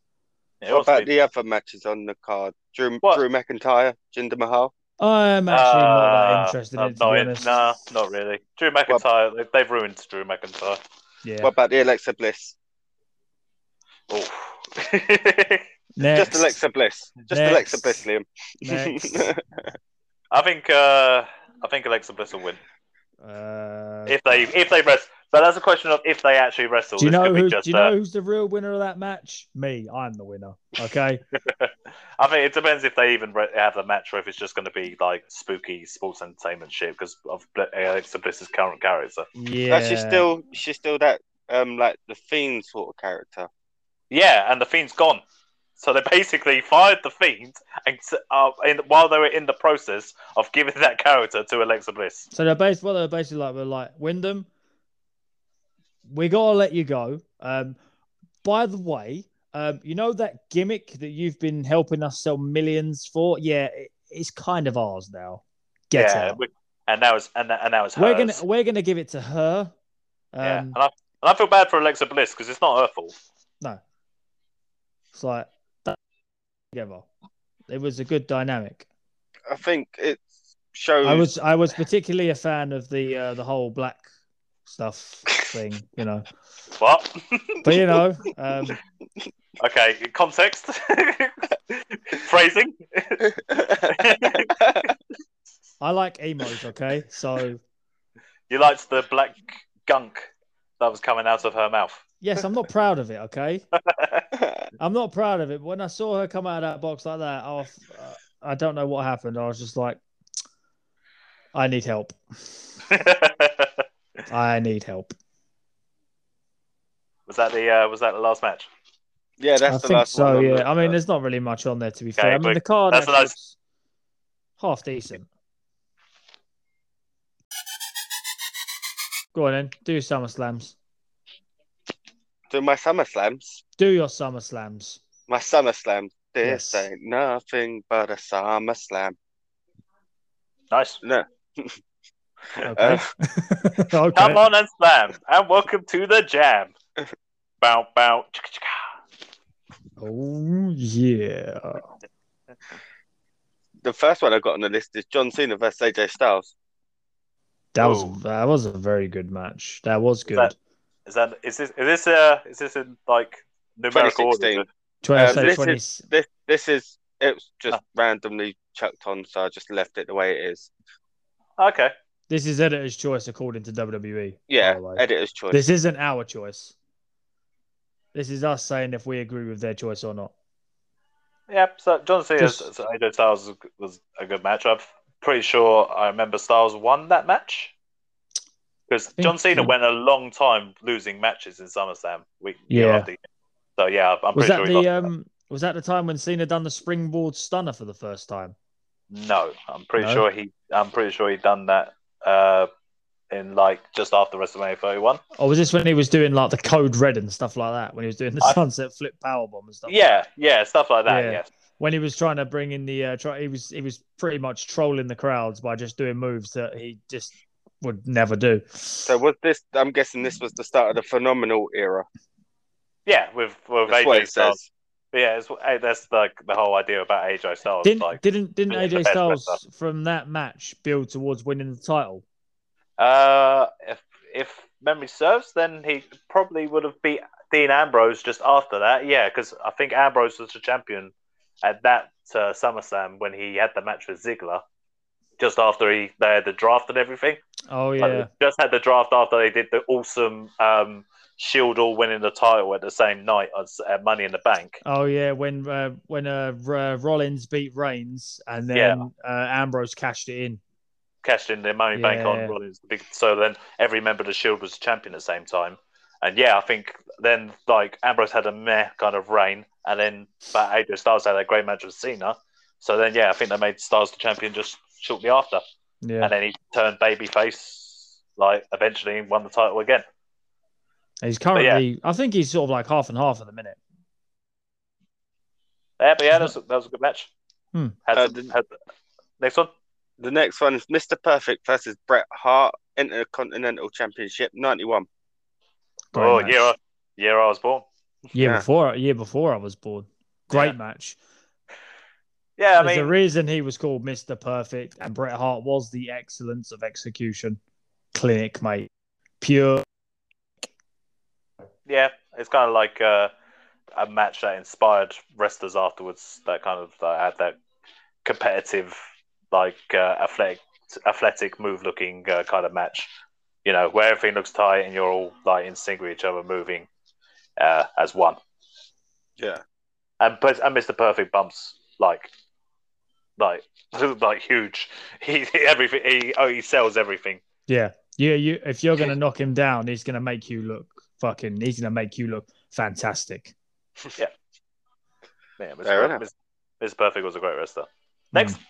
Yeah, what about the other matches on the card? Drew, Drew McIntyre, Jinder Mahal? I'm actually uh, not that interested in it, to be honest. Nah, not really. Drew McIntyre, what? They've ruined Drew McIntyre. Yeah. What about the Alexa Bliss? Oh. Just Alexa Bliss. Just Next. Alexa Bliss, Liam. Next. I think uh, I think Alexa Bliss will win. Uh, if they if they rest, but that's a question of if they actually wrestle. Do you know, who, just, do you know uh, who's the real winner of that match? Me, I'm the winner. Okay. I think it depends if they even have the match or if it's just going to be like spooky sports entertainment shit because of Alexa Bliss's current character. Yeah, she's still she's still that um like the Fiend sort of character. Yeah, and the Fiend's gone. So they basically fired the Fiend, and uh, in, while they were in the process of giving that character to Alexa Bliss. So they're basically, well, they're basically like, we're like, Wyndham, we gotta let you go. Um, by the way, um, you know that gimmick that you've been helping us sell millions for? Yeah, it, it's kind of ours now. Get yeah, out. We, and now it's and, and now it's hers. We're gonna we're gonna give it to her. Um, yeah, and I, and I feel bad for Alexa Bliss because it's not her fault. No, it's like. Together. It was a good dynamic. I think it shows. I was I was particularly a fan of the uh, the whole black stuff thing, you know. What? But you know, um... okay, context, phrasing. I like emos. Okay, so you liked the black gunk that was coming out of her mouth. Yes, I'm not proud of it, okay? I'm not proud of it. But when I saw her come out of that box like that, I, was, uh, I don't know what happened. I was just like, I need help. I need help. Was that the uh, was that the last match? Yeah, that's I the think last so, one. Yeah. The... I mean, there's not really much on there, to be okay, fair. I mean, the card that's nice... half decent. Go on then, do your SummerSlams. Do my SummerSlams. Do your SummerSlams. My SummerSlams. This yes. ain't nothing but a SummerSlam. Nice. No. Okay. Uh, okay. Come on and slam. And welcome to the jam. Bow, bow. Oh, yeah. The first one I got on the list is John Cena versus A J Styles. That Ooh. was that was a very good match. That was good. That- Is that is this is this uh is this in like numerical order? Uh, this, is, this this is it was just ah. randomly chucked on, so I just left it the way it is. Okay. This is editor's choice according to W W E. Yeah, editor's choice. This isn't our choice. This is us saying if we agree with their choice or not. Yep. So John Cena just... and A J Styles was a good match. I'm pretty sure I remember Styles won that match. Because John Cena he... went a long time losing matches in SummerSlam. Week, yeah. Year year. So, yeah, I'm was pretty that sure he the, lost um, Was that the time when Cena done the springboard stunner for the first time? No, I'm pretty no? sure he I'm pretty sure he done that uh, in like just after WrestleMania thirty-one. Or was this when he was doing like the Code Red and stuff like that? When he was doing the I... sunset flip powerbomb and stuff? Yeah, like yeah, stuff like that, yeah. yeah. When he was trying to bring in the, uh, try, he was he was pretty much trolling the crowds by just doing moves that he just would never do. So was this? I'm guessing this was the start of the phenomenal era. Yeah, with with that's A J Styles. Says. Yeah, it's, that's like the whole idea about A J Styles. Didn't like, didn't didn't A J Styles wrestler. From that match build towards winning the title? Uh, if if memory serves, then he probably would have beat Dean Ambrose just after that. Yeah, because I think Ambrose was the champion at that uh, SummerSlam when he had the match with Ziggler, just after he they had the draft and everything. Oh yeah, like, just had the draft after they did the awesome um, Shield all winning the title at the same night as uh, Money in the Bank. Oh yeah, when uh, when uh, uh, Rollins beat Reigns and then yeah. uh, Ambrose cashed it in, cashed in the Money yeah. Bank on Rollins. So then every member of the Shield was champion at the same time. And yeah, I think then like Ambrose had a meh kind of reign, and then but A J Styles had a great match with Cena. So then yeah, I think they made Styles the champion just shortly after. Yeah. And then he turned babyface, like eventually won the title again. He's currently, yeah. I think he's sort of like half and half at the minute. Yeah, but yeah, that was, that was a good match. Hmm. Has, uh, the, has, next one. The next one is Mister Perfect versus Bret Hart, Intercontinental Championship ninety-one. Great oh, match. year, year I was born. Year yeah. before, year before I was born. Great yeah. match. Yeah, I There's mean, the reason he was called Mister Perfect and Bret Hart was the excellence of execution, clinic, mate, pure. Yeah, it's kind of like uh, a match that inspired wrestlers afterwards. That kind of uh, had that competitive, like uh, athletic, athletic move-looking uh, kind of match. You know, where everything looks tight and you're all like in sync with each other, moving uh, as one. Yeah, and and Mister Perfect bumps like, like, like huge. He everything. He oh, he sells everything. Yeah, yeah. You if you're gonna knock him down, he's gonna make you look fucking. He's gonna make you look fantastic. Yeah. Yeah, Mister Perfect was a great wrestler. Next. Mm.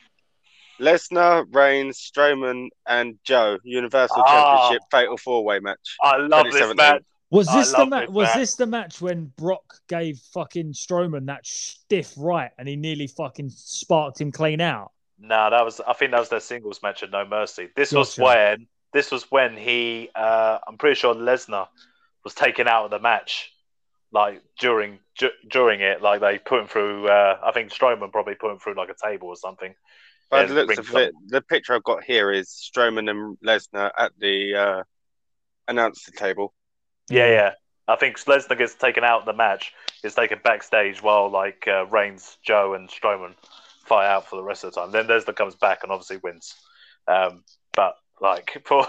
Lesnar, Reigns, Strowman, and Joe Universal ah, Championship Fatal Four Way Match. I love this match. Was this I the match? Was match. this the match when Brock gave fucking Strowman that stiff right, and he nearly fucking sparked him clean out? No, that was. I think that was their singles match at No Mercy. This gotcha. was when. This was when he. Uh, I'm pretty sure Lesnar was taken out of the match, like during ju- during it, like they put him through. Uh, I think Strowman probably put him through like a table or something. By the looks of it, the picture I've got here is Strowman and Lesnar at the uh, announcer table. Yeah, yeah. I think Lesnar gets taken out of the match. It's taken backstage while like uh, Reigns, Joe, and Strowman fight out for the rest of the time. Then Lesnar comes back and obviously wins. Um, but like for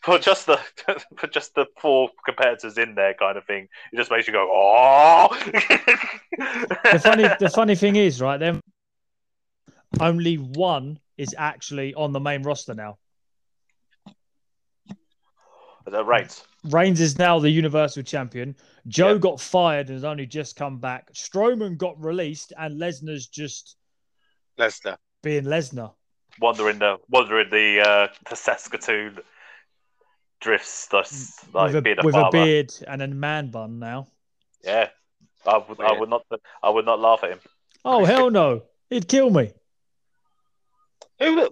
for just the for just the four competitors in there, kind of thing, it just makes you go, oh. the funny the funny thing is, right then. Only one is actually on the main roster now. Reigns. Reigns is now the Universal Champion. Joe yeah. got fired and has only just come back. Strowman got released, and Lesnar's just Lesnar being Lesnar, wandering the wandering the uh, the Saskatoon drifts, like with a, being a, with a beard and a man bun now. Yeah, I would. Weird. I would not. I would not laugh at him. Oh hell no! He'd kill me.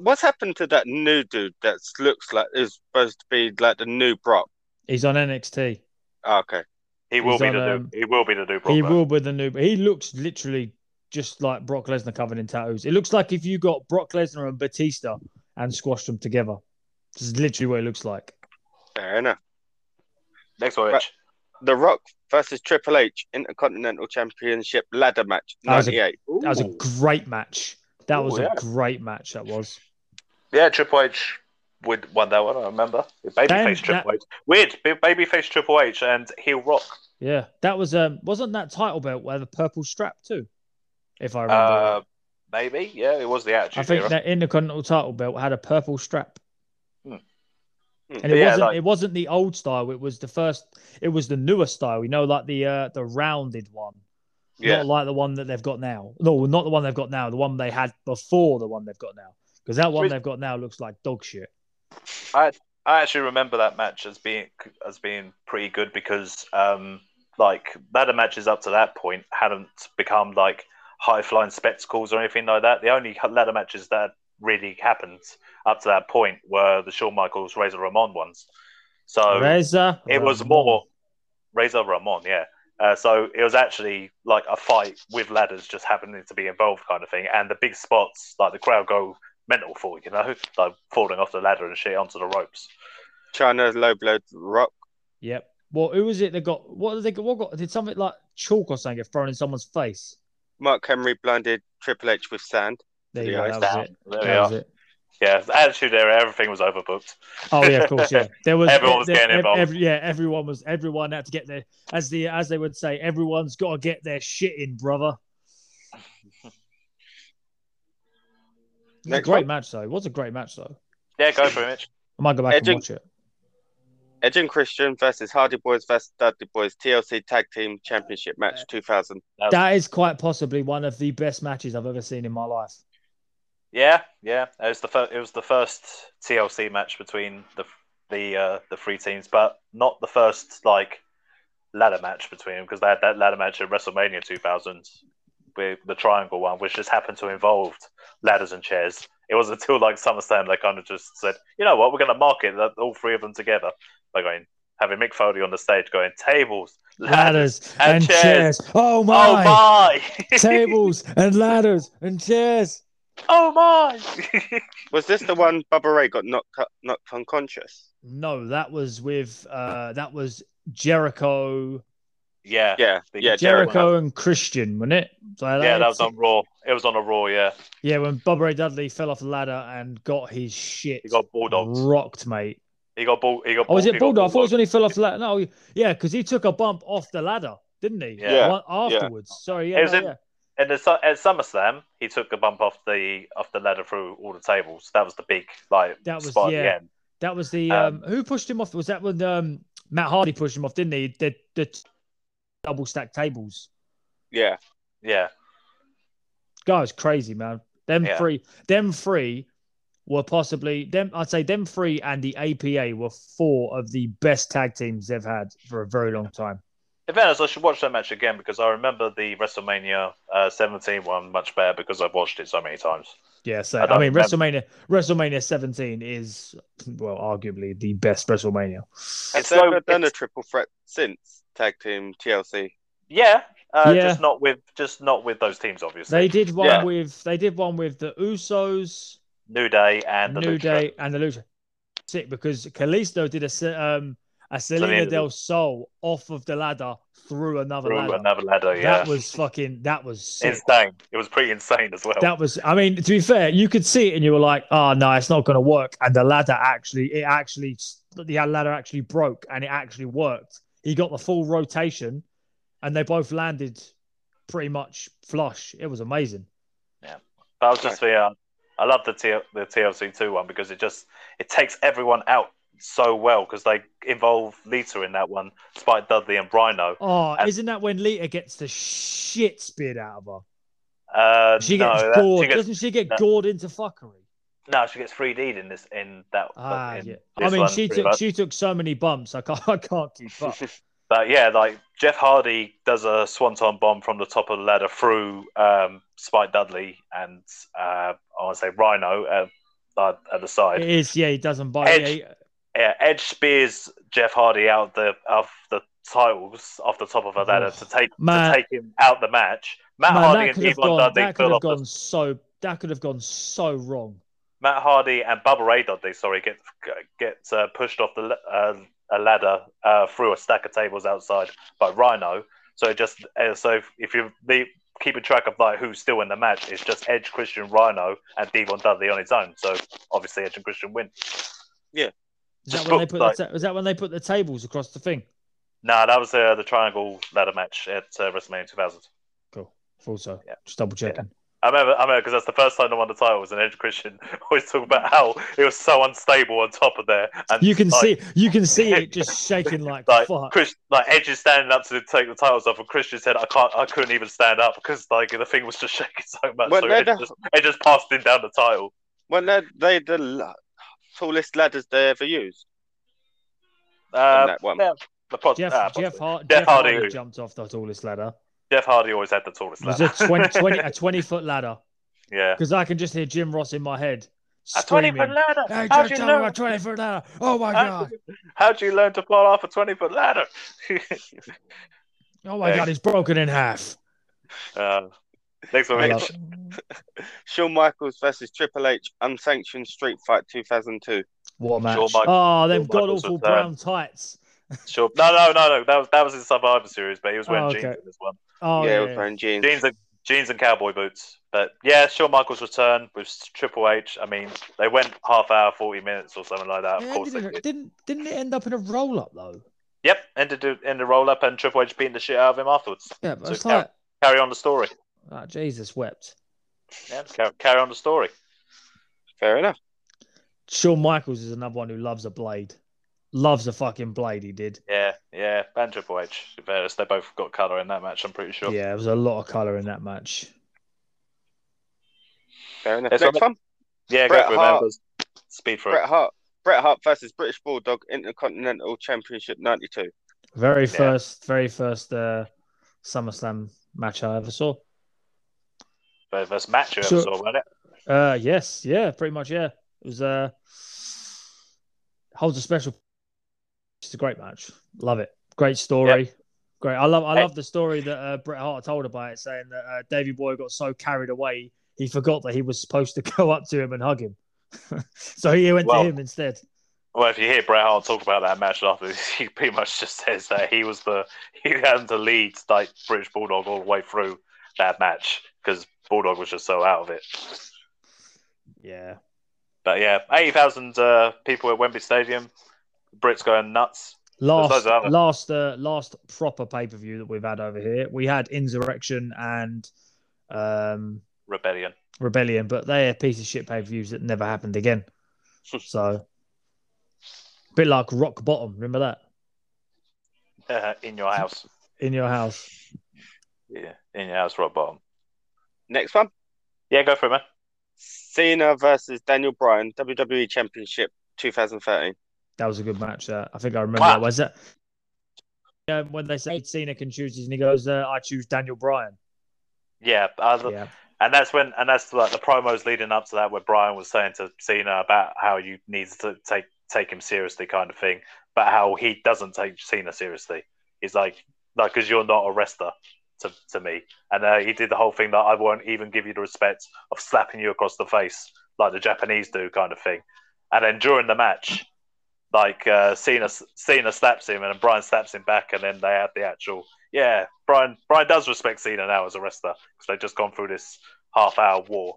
What's happened to that new dude that looks like is supposed to be like the new Brock? He's on N X T. Oh, okay, he will He's be on, the um, new. He will be the new Brock. He though. will be the new. He looks literally just like Brock Lesnar covered in tattoos. It looks like if you got Brock Lesnar and Batista and squashed them together. This is literally what it looks like. Fair enough. Next one, Rich. The Rock versus Triple H Intercontinental Championship ladder match ninety-eight. That was a, that was a great match. That Ooh, was a yeah. great match, that was. Yeah, Triple H would won that one, I remember. Babyface Triple that... H. Weird, babyface Triple H and heel Rock. Yeah, that was, um, wasn't that title belt where the purple strap too, if I remember. Uh, maybe, yeah, it was the Attitude Era. I think that Intercontinental title belt had a purple strap. Hmm. And it yeah, wasn't like, it wasn't the old style. It was the first. It was the newer style. You know, like the uh, the rounded one. Yeah. Not like the one that they've got now. No, not the one they've got now. The one they had before the one they've got now. Because that one they've got now looks like dog shit. I I actually remember that match as being as being pretty good because um like ladder matches up to that point hadn't become like high flying spectacles or anything like that. The only ladder matches that really happened up to that point were the Shawn Michaels Razor Ramon ones. So Razor it Ramon. was more Razor Ramon, yeah. Uh, so it was actually like a fight with ladders just happening to be involved kind of thing. And the big spots, like the crowd go mental for, you know, like falling off the ladder and shit onto the ropes. China's low blow rock. Yep. Well, who was it that got, what did they got, what got, did something like chalk or something get thrown in someone's face? Mark Henry blinded Triple H with sand. There you go, that was it. There that was it. Yeah, Attitude Era, everything was overbooked. Oh yeah, of course, yeah. There was everyone was there, getting involved. Every, yeah, everyone was. Everyone had to get their, as the as they would say, everyone's got to get their shit in, brother. Next great one. match though. It was a great match though. Yeah, go for it, Mitch. I might go back Edge and watch it. Edge and Christian versus Hardy Boys versus Dudley Boys T L C Tag Team Championship match two thousand. That is quite possibly one of the best matches I've ever seen in my life. Yeah, yeah. It was the first, it was the first T L C match between the the uh, the three teams, but not the first like ladder match between them because they had that ladder match at WrestleMania two thousand with the triangle one, which just happened to involve ladders and chairs. It wasn't until like SummerSlam they kind of just said, you know what, we're going to market that all three of them together by going having Mick Foley on the stage going tables, ladders, ladders and, and chairs. chairs. Oh my! Oh my! Tables and ladders and chairs. Oh my! Was this the one Bubba Ray got knocked knocked unconscious? No, that was with uh, that was Jericho. Yeah, yeah, yeah. Jericho, Jericho and Christian, wasn't it? So that yeah, that was on Raw. It was on a Raw, yeah. Yeah, when Bubba Ray Dudley fell off the ladder and got his shit. He got bulldogged, rocked, mate. He got bull. He got. Oh, was it bulldog? I thought it was when he fell off the ladder. No, yeah, because he took a bump off the ladder, didn't he? Yeah. Afterwards, yeah. sorry, yeah. It was no, in- yeah. And at SummerSlam, he took a bump off the off the ladder through all the tables. That was the big like that was, spot yeah. at the end. That was the um, um, who pushed him off? Was that when um, Matt Hardy pushed him off? Didn't he? The the double stack tables. Yeah, yeah. Guys, crazy man. Them yeah. three, them three were possibly them. I'd say them three and the A P A were four of the best tag teams they've had for a very long time. In fairness, I should watch that match again because I remember the WrestleMania uh, seventeen one much better because I've watched it so many times. Yeah, so I, I mean, remember. WrestleMania WrestleMania seventeen is, well, arguably the best WrestleMania. It's so it's... done a triple threat since tag team T L C. Yeah, uh, yeah, just not with just not with those teams. Obviously, they did one yeah. with they did one with the Usos, New Day, and the New Lucha. Day and the Lucha. Sick because Kalisto did a. Um, A Selena del Sol off of the ladder through another through ladder. Another ladder, yeah. That was fucking. That was sick. Insane. It was pretty insane as well. That was. I mean, to be fair, you could see it and you were like, "Oh no, it's not going to work." And the ladder actually, it actually, the ladder actually broke and it actually worked. He got the full rotation, and they both landed pretty much flush. It was amazing. Yeah, but I was just the. Uh, I love the T- the T L C two one because it just it takes everyone out so well because they involve Lita in that one, Spike Dudley and Rhino. Oh, and isn't that when Lita gets the shit speared out of her? Uh, she gets no, gored. That, she gets, Doesn't she get no. gored into fuckery? No, she gets three D'd in this. In that. Ah, in yeah. I mean, she took much. she took so many bumps. I can't I can't keep up. But yeah, like Jeff Hardy does a swanton bomb from the top of the ladder through um, Spike Dudley and uh, I want to say Rhino at, uh, at the side. It is. Yeah, he doesn't bite. Edge, yeah, he, Yeah, Edge spears Jeff Hardy out the of the titles off the top of a ladder oh, to take man. to take him out the match. Matt man, Hardy and Devon Dudley that could have gone the... so that could have gone so wrong. Matt Hardy and Bubba Ray Dudley, sorry, get get uh, pushed off the uh, a ladder uh, through a stack of tables outside by Rhino. So it just uh, so if you the keeping track of like who's still in the match, it's just Edge, Christian, Rhino, and Devon Dudley on his own. So obviously Edge and Christian win. Yeah. Is that, when they put like, the ta- was that when they put the tables across the thing? No, nah, that was uh, the triangle ladder match at uh, WrestleMania two thousand. Cool. Thought so. Yeah. Just double checking. I remember, I remember, because that's the first time I won the title was an Edge Christian. Always talk about how it was so unstable on top of there. And you can like, see, you can see it just shaking like, like fuck. Chris, like Edge is standing up to take the titles off, and Christian said, "I can't, I couldn't even stand up because like the thing was just shaking so much." Well, so Edge, the, just, Edge just passed him down the title. Well, they're, they're the tallest ladders they ever used. Um, on that one. Yeah, the pod, Jeff, ah, Jeff, Hart, Jeff, Jeff Hardy, Hardy jumped off the tallest ladder. Jeff Hardy always had the tallest ladder. It was a twenty, twenty, a twenty-foot ladder. Yeah. Because I can just hear Jim Ross in my head screaming, a twenty-foot ladder? Hey, How'd you learn? A twenty-foot ladder. Oh, my How God. You... How'd you learn to fall off a twenty-foot ladder? oh, my yeah. God. It's broken in half. Uh, next one. Next one. Shawn Michaels versus Triple H, unsanctioned street fight two thousand two. What a match. Shawn Michaels, oh, they've got awful brown tights. Sure. No, no, no, no. That was that was his Survivor Series, but he was wearing oh, okay. jeans in this one. Oh, yeah, yeah, he was wearing jeans, jeans and jeans and cowboy boots. But yeah, Shawn Michaels' return with Triple H. I mean, they went half hour, forty minutes, or something like that. Yeah, of course, didn't, they did. didn't didn't it end up in a roll up though? Yep, ended in the roll up, and Triple H beating the shit out of him afterwards. Yeah, but so it's carry, like... carry on the story. Oh, Jesus wept. Yeah, carry, carry on the story. Fair enough. Shawn Michaels is another one who loves a blade. Loves a fucking blade, he did. Yeah, yeah. And Triple H. They both got colour in that match, I'm pretty sure. Yeah, there was a lot of colour in that match. Fair enough. Next one. Fun. Yeah, Bret Hart. Speed for Bret it. Hart. Bret Hart versus British Bulldog, Intercontinental Championship ninety-two. Very yeah. first, very first uh, SummerSlam match I ever saw. Very first match you ever sure. saw, wasn't it? Uh, yes, yeah, pretty much, yeah. It was uh, holds a special. It's a great match. Love it. Great story. Yep. Great. I love I hey. love the story that uh, Bret Hart told about it, saying that uh, Davey Boy got so carried away, he forgot that he was supposed to go up to him and hug him. so he went well, to him instead. Well, if you hear Bret Hart talk about that match after, he pretty much just says that he was the he had to lead like British Bulldog all the way through that match because Bulldog was just so out of it. Yeah. But yeah, eighty thousand uh, people at Wembley Stadium. Brits going nuts. Last, last, uh, last proper pay per view that we've had over here, we had Insurrection and um, Rebellion. Rebellion, but they are piece of shit pay per views that never happened again. So, a bit like Rock Bottom. Remember that? in your house. In your house. Yeah, in your house, Rock Bottom. Next one. Yeah, go for it, man. Cena versus Daniel Bryan, W W E Championship twenty thirteen. That was a good match. Uh, I think I remember wow. that. Was that yeah, when they say Cena can choose his, and he goes, uh, "I choose Daniel Bryan." Yeah, uh, yeah, and that's when, and that's like the promos leading up to that, where Bryan was saying to Cena about how you need to take take him seriously, kind of thing, but how he doesn't take Cena seriously. He's like, like, because you're not a wrestler to to me, and uh, he did the whole thing that I won't even give you the respect of slapping you across the face like the Japanese do, kind of thing. And then during the match. Like uh, Cena, Cena slaps him, and then Bryan slaps him back, and then they have the actual yeah. Bryan, Bryan does respect Cena now as a wrestler because they've just gone through this half-hour war,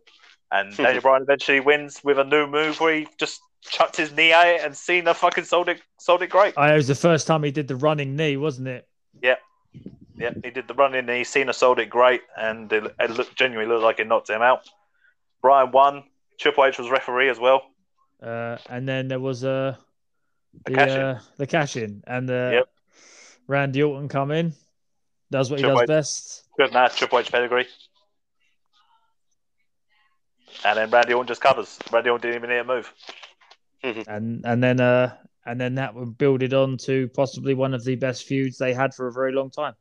and Daniel Bryan eventually wins with a new move where he just chucked his knee at it, and Cena fucking sold it, sold it great. I, it was the first time he did the running knee, wasn't it? Yeah, yeah, he did the running knee. Cena sold it great, and it, it looked genuinely looked like it knocked him out. Bryan won. Triple H was referee as well, uh, and then there was a. Uh... The, the cash uh, in, the cash in, and the yep. Randy Orton come in, does what Triple he does H. best. Good match, Triple H pedigree, and then Randy Orton just covers. Randy Orton didn't even need a move, and and then uh and then that would build it on to possibly one of the best feuds they had for a very long time.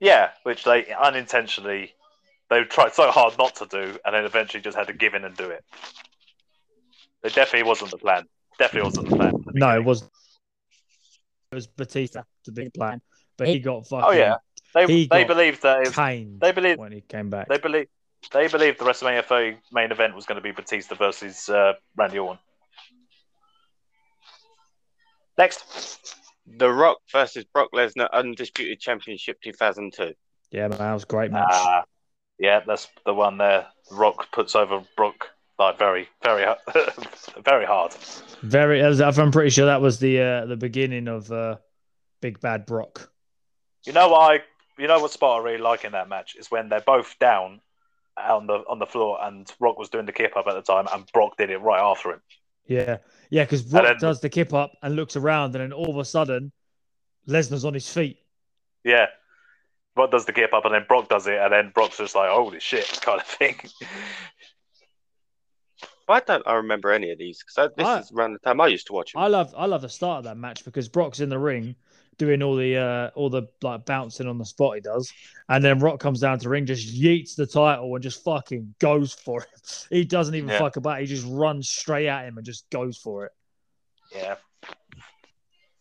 Yeah, which they unintentionally they tried so hard not to do, and then eventually just had to give in and do it. It definitely wasn't the plan. Definitely wasn't the plan. The no, it wasn't. It was Batista to be the plan, but he got fucking. Oh yeah, they he they believed that. It was, they believed when he came back. They believed they believed the WrestleMania thirty main event was going to be Batista versus uh, Randy Orton. Next, The Rock versus Brock Lesnar, Undisputed Championship two thousand two. Yeah, man, that was a great match. Uh, yeah, that's the one there. Rock puts over Brock. Like very, very, very hard. Very. I'm pretty sure that was the uh, the beginning of uh, Big Bad Brock. You know what I? You know what spot I really like in that match is when they're both down, on the on the floor, and Rock was doing the kip up at the time, and Brock did it right after him. Yeah, yeah, because Brock then does the kip up and looks around, and then all of a sudden, Lesnar's on his feet. Yeah, Brock does the kip up, and then Brock does it, and then Brock's just like, "Holy shit!" kind of thing. Why don't I remember any of these? Because this I, is around the time I used to watch it. I love, I love the start of that match because Brock's in the ring doing all the, uh, all the like bouncing on the spot he does, and then Rock comes down to the ring, just yeets the title and just fucking goes for it. He doesn't even yeah. fuck about it. He just runs straight at him and just goes for it. Yeah,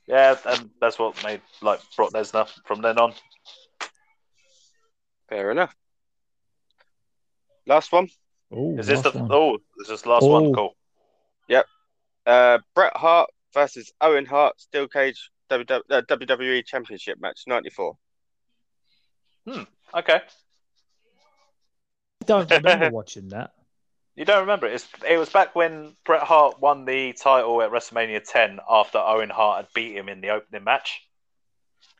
yeah, and that's what made like Brock Lesnar from then on. Fair enough. Last one. Ooh, is this the one. Oh, is this last Ooh. one? Cool. Yep. Uh, Bret Hart versus Owen Hart Steel Cage W W E Championship match ninety-four. Hmm. Okay. I don't remember watching that. You don't remember it? It's, it was back when Bret Hart won the title at WrestleMania ten after Owen Hart had beat him in the opening match.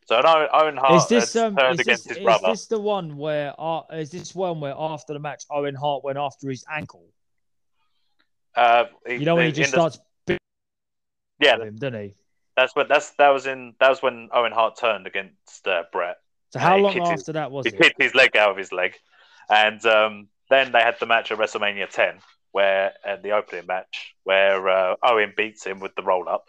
So no, Owen Hart is this, um, turned is against this, his brother. Is this the one where? Uh, is this one where after the match, Owen Hart went after his ankle? Uh, he, you know when he just starts. The... Yeah, him, didn't he? That's when that's that was in that was when Owen Hart turned against uh, Brett. So how long after his, that was he it? He kicked his leg out of his leg, and um, then they had the match at WrestleMania ten, where uh, the opening match where uh, Owen beats him with the roll up.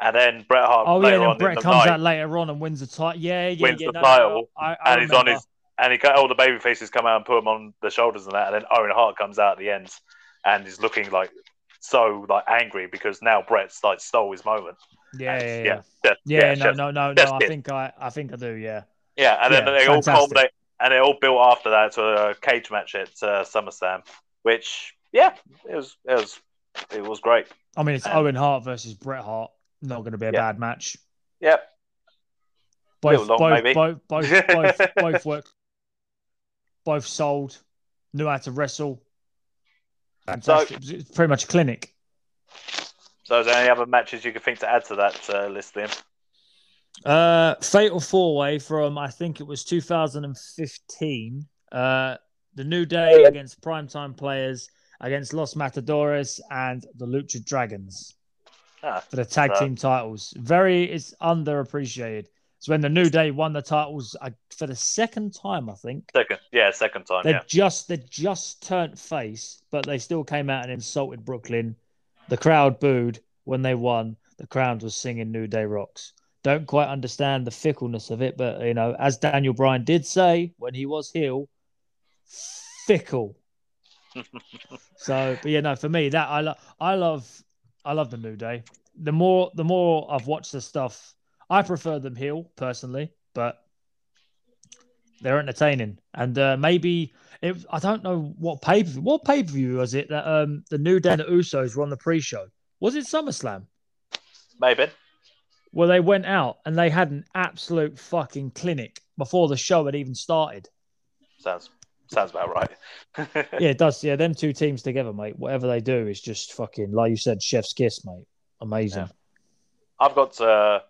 And then Bret Hart. Oh yeah, then Bret comes night, out later on and wins the title. Yeah, yeah, wins yeah, the no, title, I, I and remember. He's on his and he got all the baby faces come out and put him on the shoulders and that. And then Owen Hart comes out at the end and is looking like so like angry because now Bret's like stole his moment. Yeah, and, yeah, yeah, yeah, yeah, yeah, yeah. No, no, no, no. I think I, I think I do. Yeah. Yeah, and then yeah, they fantastic. all culminate, and they all built after that to a cage match at uh, SummerSlam, which yeah, it was, it was, it was great. I mean, it's and, Owen Hart versus Bret Hart. Not going to be a yep. bad match. Yep. Both, long, both, both, both, both, both worked. Both sold. Knew how to wrestle. Fantastic. So, it's pretty much a clinic. So, is there any other matches you could think to add to that uh, list then? Uh, Fatal Four Way from I think it was two thousand fifteen. Uh, the New Day against Primetime Players against Los Matadores and the Lucha Dragons. Ah, for the tag so. team titles. Very, it's underappreciated. It's when the New Day won the titles uh, for the second time, I think. Second, yeah, second time. They yeah. just they just turned face, but they still came out and insulted Brooklyn. The crowd booed when they won. The crowd was singing New Day Rocks. Don't quite understand the fickleness of it, but you know, as Daniel Bryan did say when he was heel, fickle. So, but yeah, no, for me that I love. I love. I love the New Day. The more, the more I've watched the stuff, I prefer them heel personally, but they're entertaining. And uh, maybe it, I don't know what pay per view. What pay per view was it that um, the New Day and the Usos were on the pre-show? Was it SummerSlam? Maybe. Well, they went out and they had an absolute fucking clinic before the show had even started. Sounds sounds about right. Yeah, it does. Yeah, them two teams together, mate. Whatever they do is just fucking, like you said, chef's kiss, mate. Amazing. Yeah. I've got uh,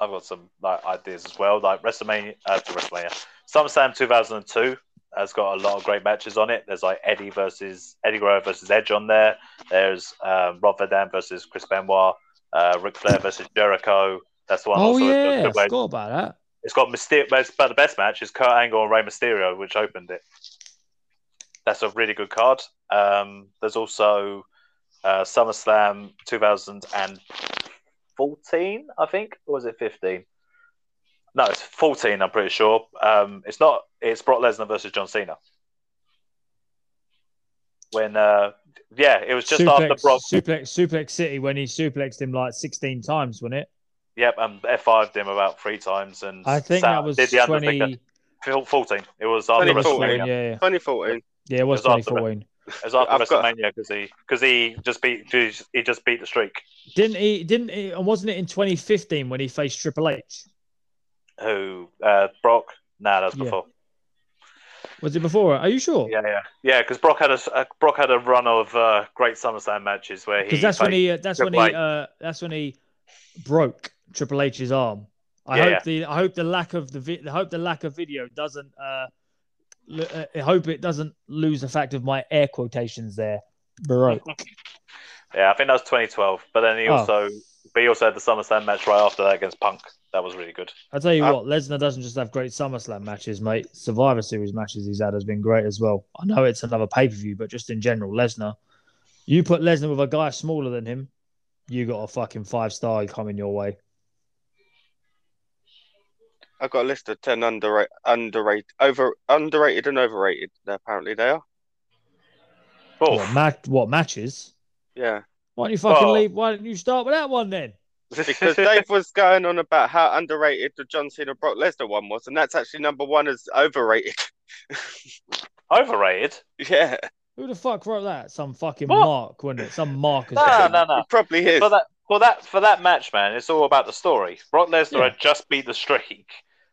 I've got some like ideas as well. Like WrestleMania, uh, to WrestleMania, SummerSlam two thousand two has got a lot of great matches on it. There's like Eddie versus Eddie Guerrero versus Edge on there. There's um, Rob Van Dam versus Chris Benoit. Uh, Ric Flair versus Jericho. That's the one. Oh yeah, I forgot about that. It's got Mysterio, but the best match is Kurt Angle and Rey Mysterio, which opened it. That's a really good card. Um, there's also uh, SummerSlam two thousand fourteen, I think, or was it fifteen? No, it's fourteen. I'm pretty sure. Um, it's not. It's Brock Lesnar versus John Cena. When, uh, yeah, it was just suplex, after Brock suplex Suplex City when he suplexed him like sixteen times, wasn't it? Yep, and F five'd him about three times, and I think sat, that was did the twenty... fourteen. It was after WrestleMania. Yeah, yeah. twenty fourteen. Yeah, it was, it was twenty fourteen. After, it was after WrestleMania because got... he because he just beat he just beat the streak. Didn't he? Didn't he? And wasn't it in twenty fifteen when he faced Triple H? Who uh, Brock? Nah, that was before. Yeah. Was it before? Are you sure? Yeah, yeah, yeah. Because Brock had a uh, Brock had a run of uh, great SummerSlam matches where he. Because that's, uh, that's when he. That's when he. That's when he broke Triple H's arm. I yeah, hope yeah. the I hope the lack of the vi- I hope the lack of video doesn't uh, I hope it doesn't lose the fact of my air quotations there, Baroque. Yeah, I think that was twenty twelve. But then he oh. also, but he also had the SummerSlam match right after that against Punk. That was really good. I tell you um, what, Lesnar doesn't just have great SummerSlam matches, mate. Survivor Series matches he's had has been great as well. I know it's another pay per view, but just in general, Lesnar. You put Lesnar with a guy smaller than him, you got a fucking five star coming your way. I've got a list of ten underrated, underrated, over underrated, and overrated. Apparently, they are. Oh, what, ma- what matches? Yeah. Why don't you fucking oh. leave? Why don't you start with that one then? Because Dave was going on about how underrated the John Cena Brock Lesnar one was, and that's actually number one as overrated. Overrated? Yeah. Who the fuck wrote that? Some fucking what? Mark, wasn't it? Some Mark. No, no, no, no. It probably is. For that, for that, for that match, man, it's all about the story. Brock Lesnar yeah. had just beat the streak,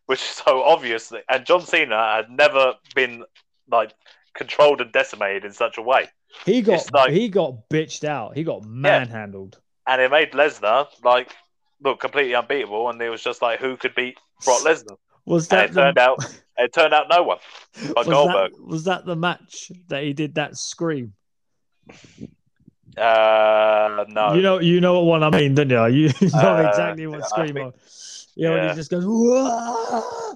which is so obvious, and John Cena had never been like controlled and decimated in such a way. He got like, he got bitched out. He got manhandled. Yeah. And it made Lesnar like look completely unbeatable, and it was just like, who could beat Brock Lesnar? Was that and it the... turned out it turned out no one. Like was Goldberg. That, was that the match that he did that scream? Uh no. You know you know what one I mean, don't you? You know uh, exactly what yeah, scream think, was. Yeah, yeah, when he just goes, whoa.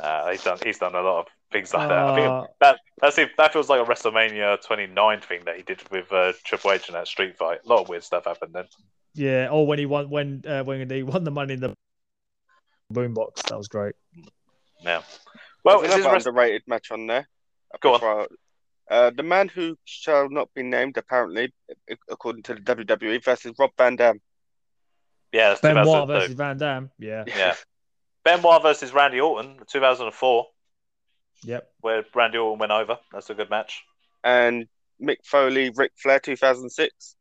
Uh, he's done he's done a lot of things like that. Uh, I think that that's it, that feels like a WrestleMania twenty-nine thing that he did with uh, Triple H in that street fight. A lot of weird stuff happened then. Yeah, or when he won when uh, when he won the money in the boombox, that was great. Yeah. Well, there's another underrated match on there. Go on. Uh, the man who shall not be named, apparently, according to the W W E, versus Rob Van Dam. Yeah, that's Benoit versus Van Dam. Yeah. Yeah. Benoit versus Randy Orton, two thousand four. Yep. Where Randy Orton went over. That's a good match. And Mick Foley, Ric Flair, two thousand six.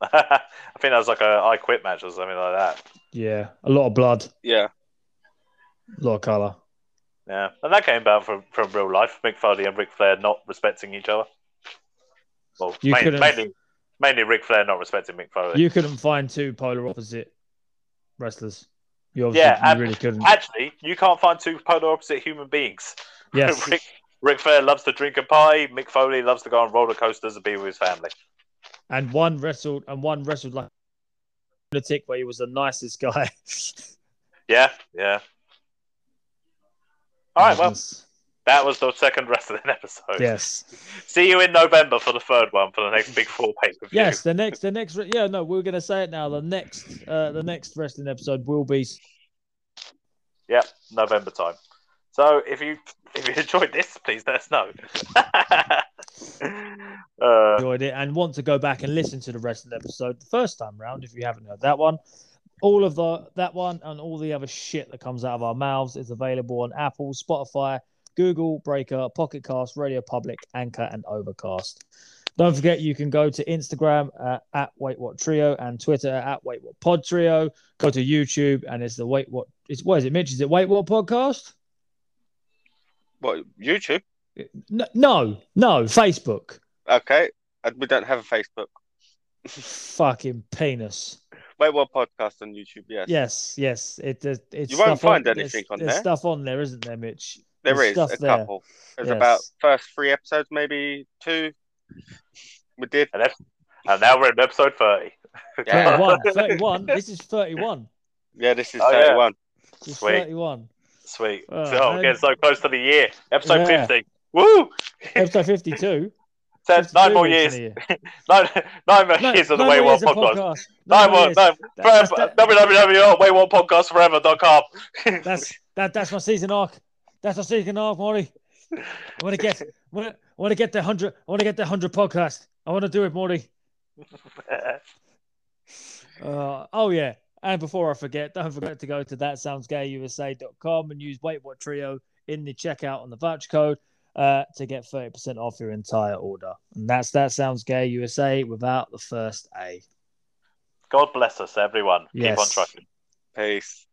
I think that was like a I Quit match or something like that. Yeah. A lot of blood. Yeah. A lot of colour. Yeah. And that came about from, from real life. Mick Foley and Ric Flair not respecting each other. Well, you mainly, mainly, mainly Ric Flair not respecting Mick Foley. You couldn't find two polar opposite wrestlers. You obviously yeah, you ab- really couldn't. Actually, you can't find two polar opposite human beings. Yes. Ric, Ric Flair loves to drink a pie. Mick Foley loves to go on roller coasters and be with his family. And one wrestled, and one wrestled like a lunatic, where he was the nicest guy. Yeah, yeah. All right, well, that was the second wrestling episode. Yes. See you in November for the third one, for the next big four pay-per-view. Yes, the next, the next, yeah, no, we're going to say it now. The next, uh, the next wrestling episode will be, yeah, November time. So if you if you enjoyed this, please let us know. uh, enjoyed it and want to go back and listen to the wrestling episode the first time round, if you haven't heard that one. All of the that one and all the other shit that comes out of our mouths is available on Apple, Spotify, Google, Breaker, Pocket Cast, Radio Public, Anchor, and Overcast. Don't forget, you can go to Instagram uh, at Wait What Trio and Twitter at Wait What Pod Trio. Go to YouTube and it's the Wait What. It's what is it, Mitch? Is it Wait What Podcast? What, YouTube? No, no, no, Facebook. Okay, we don't have a Facebook. Fucking penis. Wait What Podcast on YouTube, yes. Yes, yes. It, it, it's you won't find on, anything on there. There's stuff on there, isn't there, Mitch? There there's is, a there. couple. There's yes. about first three episodes, maybe two. We did. And, and now we're in episode thirty. Yeah. thirty-one. thirty-one. This is thirty-one. Yeah, this is oh, thirty-one. Yeah. This is Sweet. thirty-one. Sweet. Oh, so I'm getting so close to the year. Episode yeah. fifty. Woo! Episode fifty-two. Says nine more years. Year. nine, nine more no, years of the Way One podcast. podcast. Nine, nine more. Years. Nine, that's, forever, that's, w w w dot way one podcast forever dot com. that's that. That's my season arc. That's my season arc, Morty. I want to get. I want to get the hundred. I want to get the hundred podcast. I want to do it, Morty. uh, oh yeah. And before I forget, don't forget to go to that sounds gay u s a dot com and use Wait What Trio in the checkout on the voucher code. Uh, to get thirty percent off your entire order. And that's That Sounds Gay U S A without the first A. God bless us, everyone. Yes. Keep on trucking. Peace.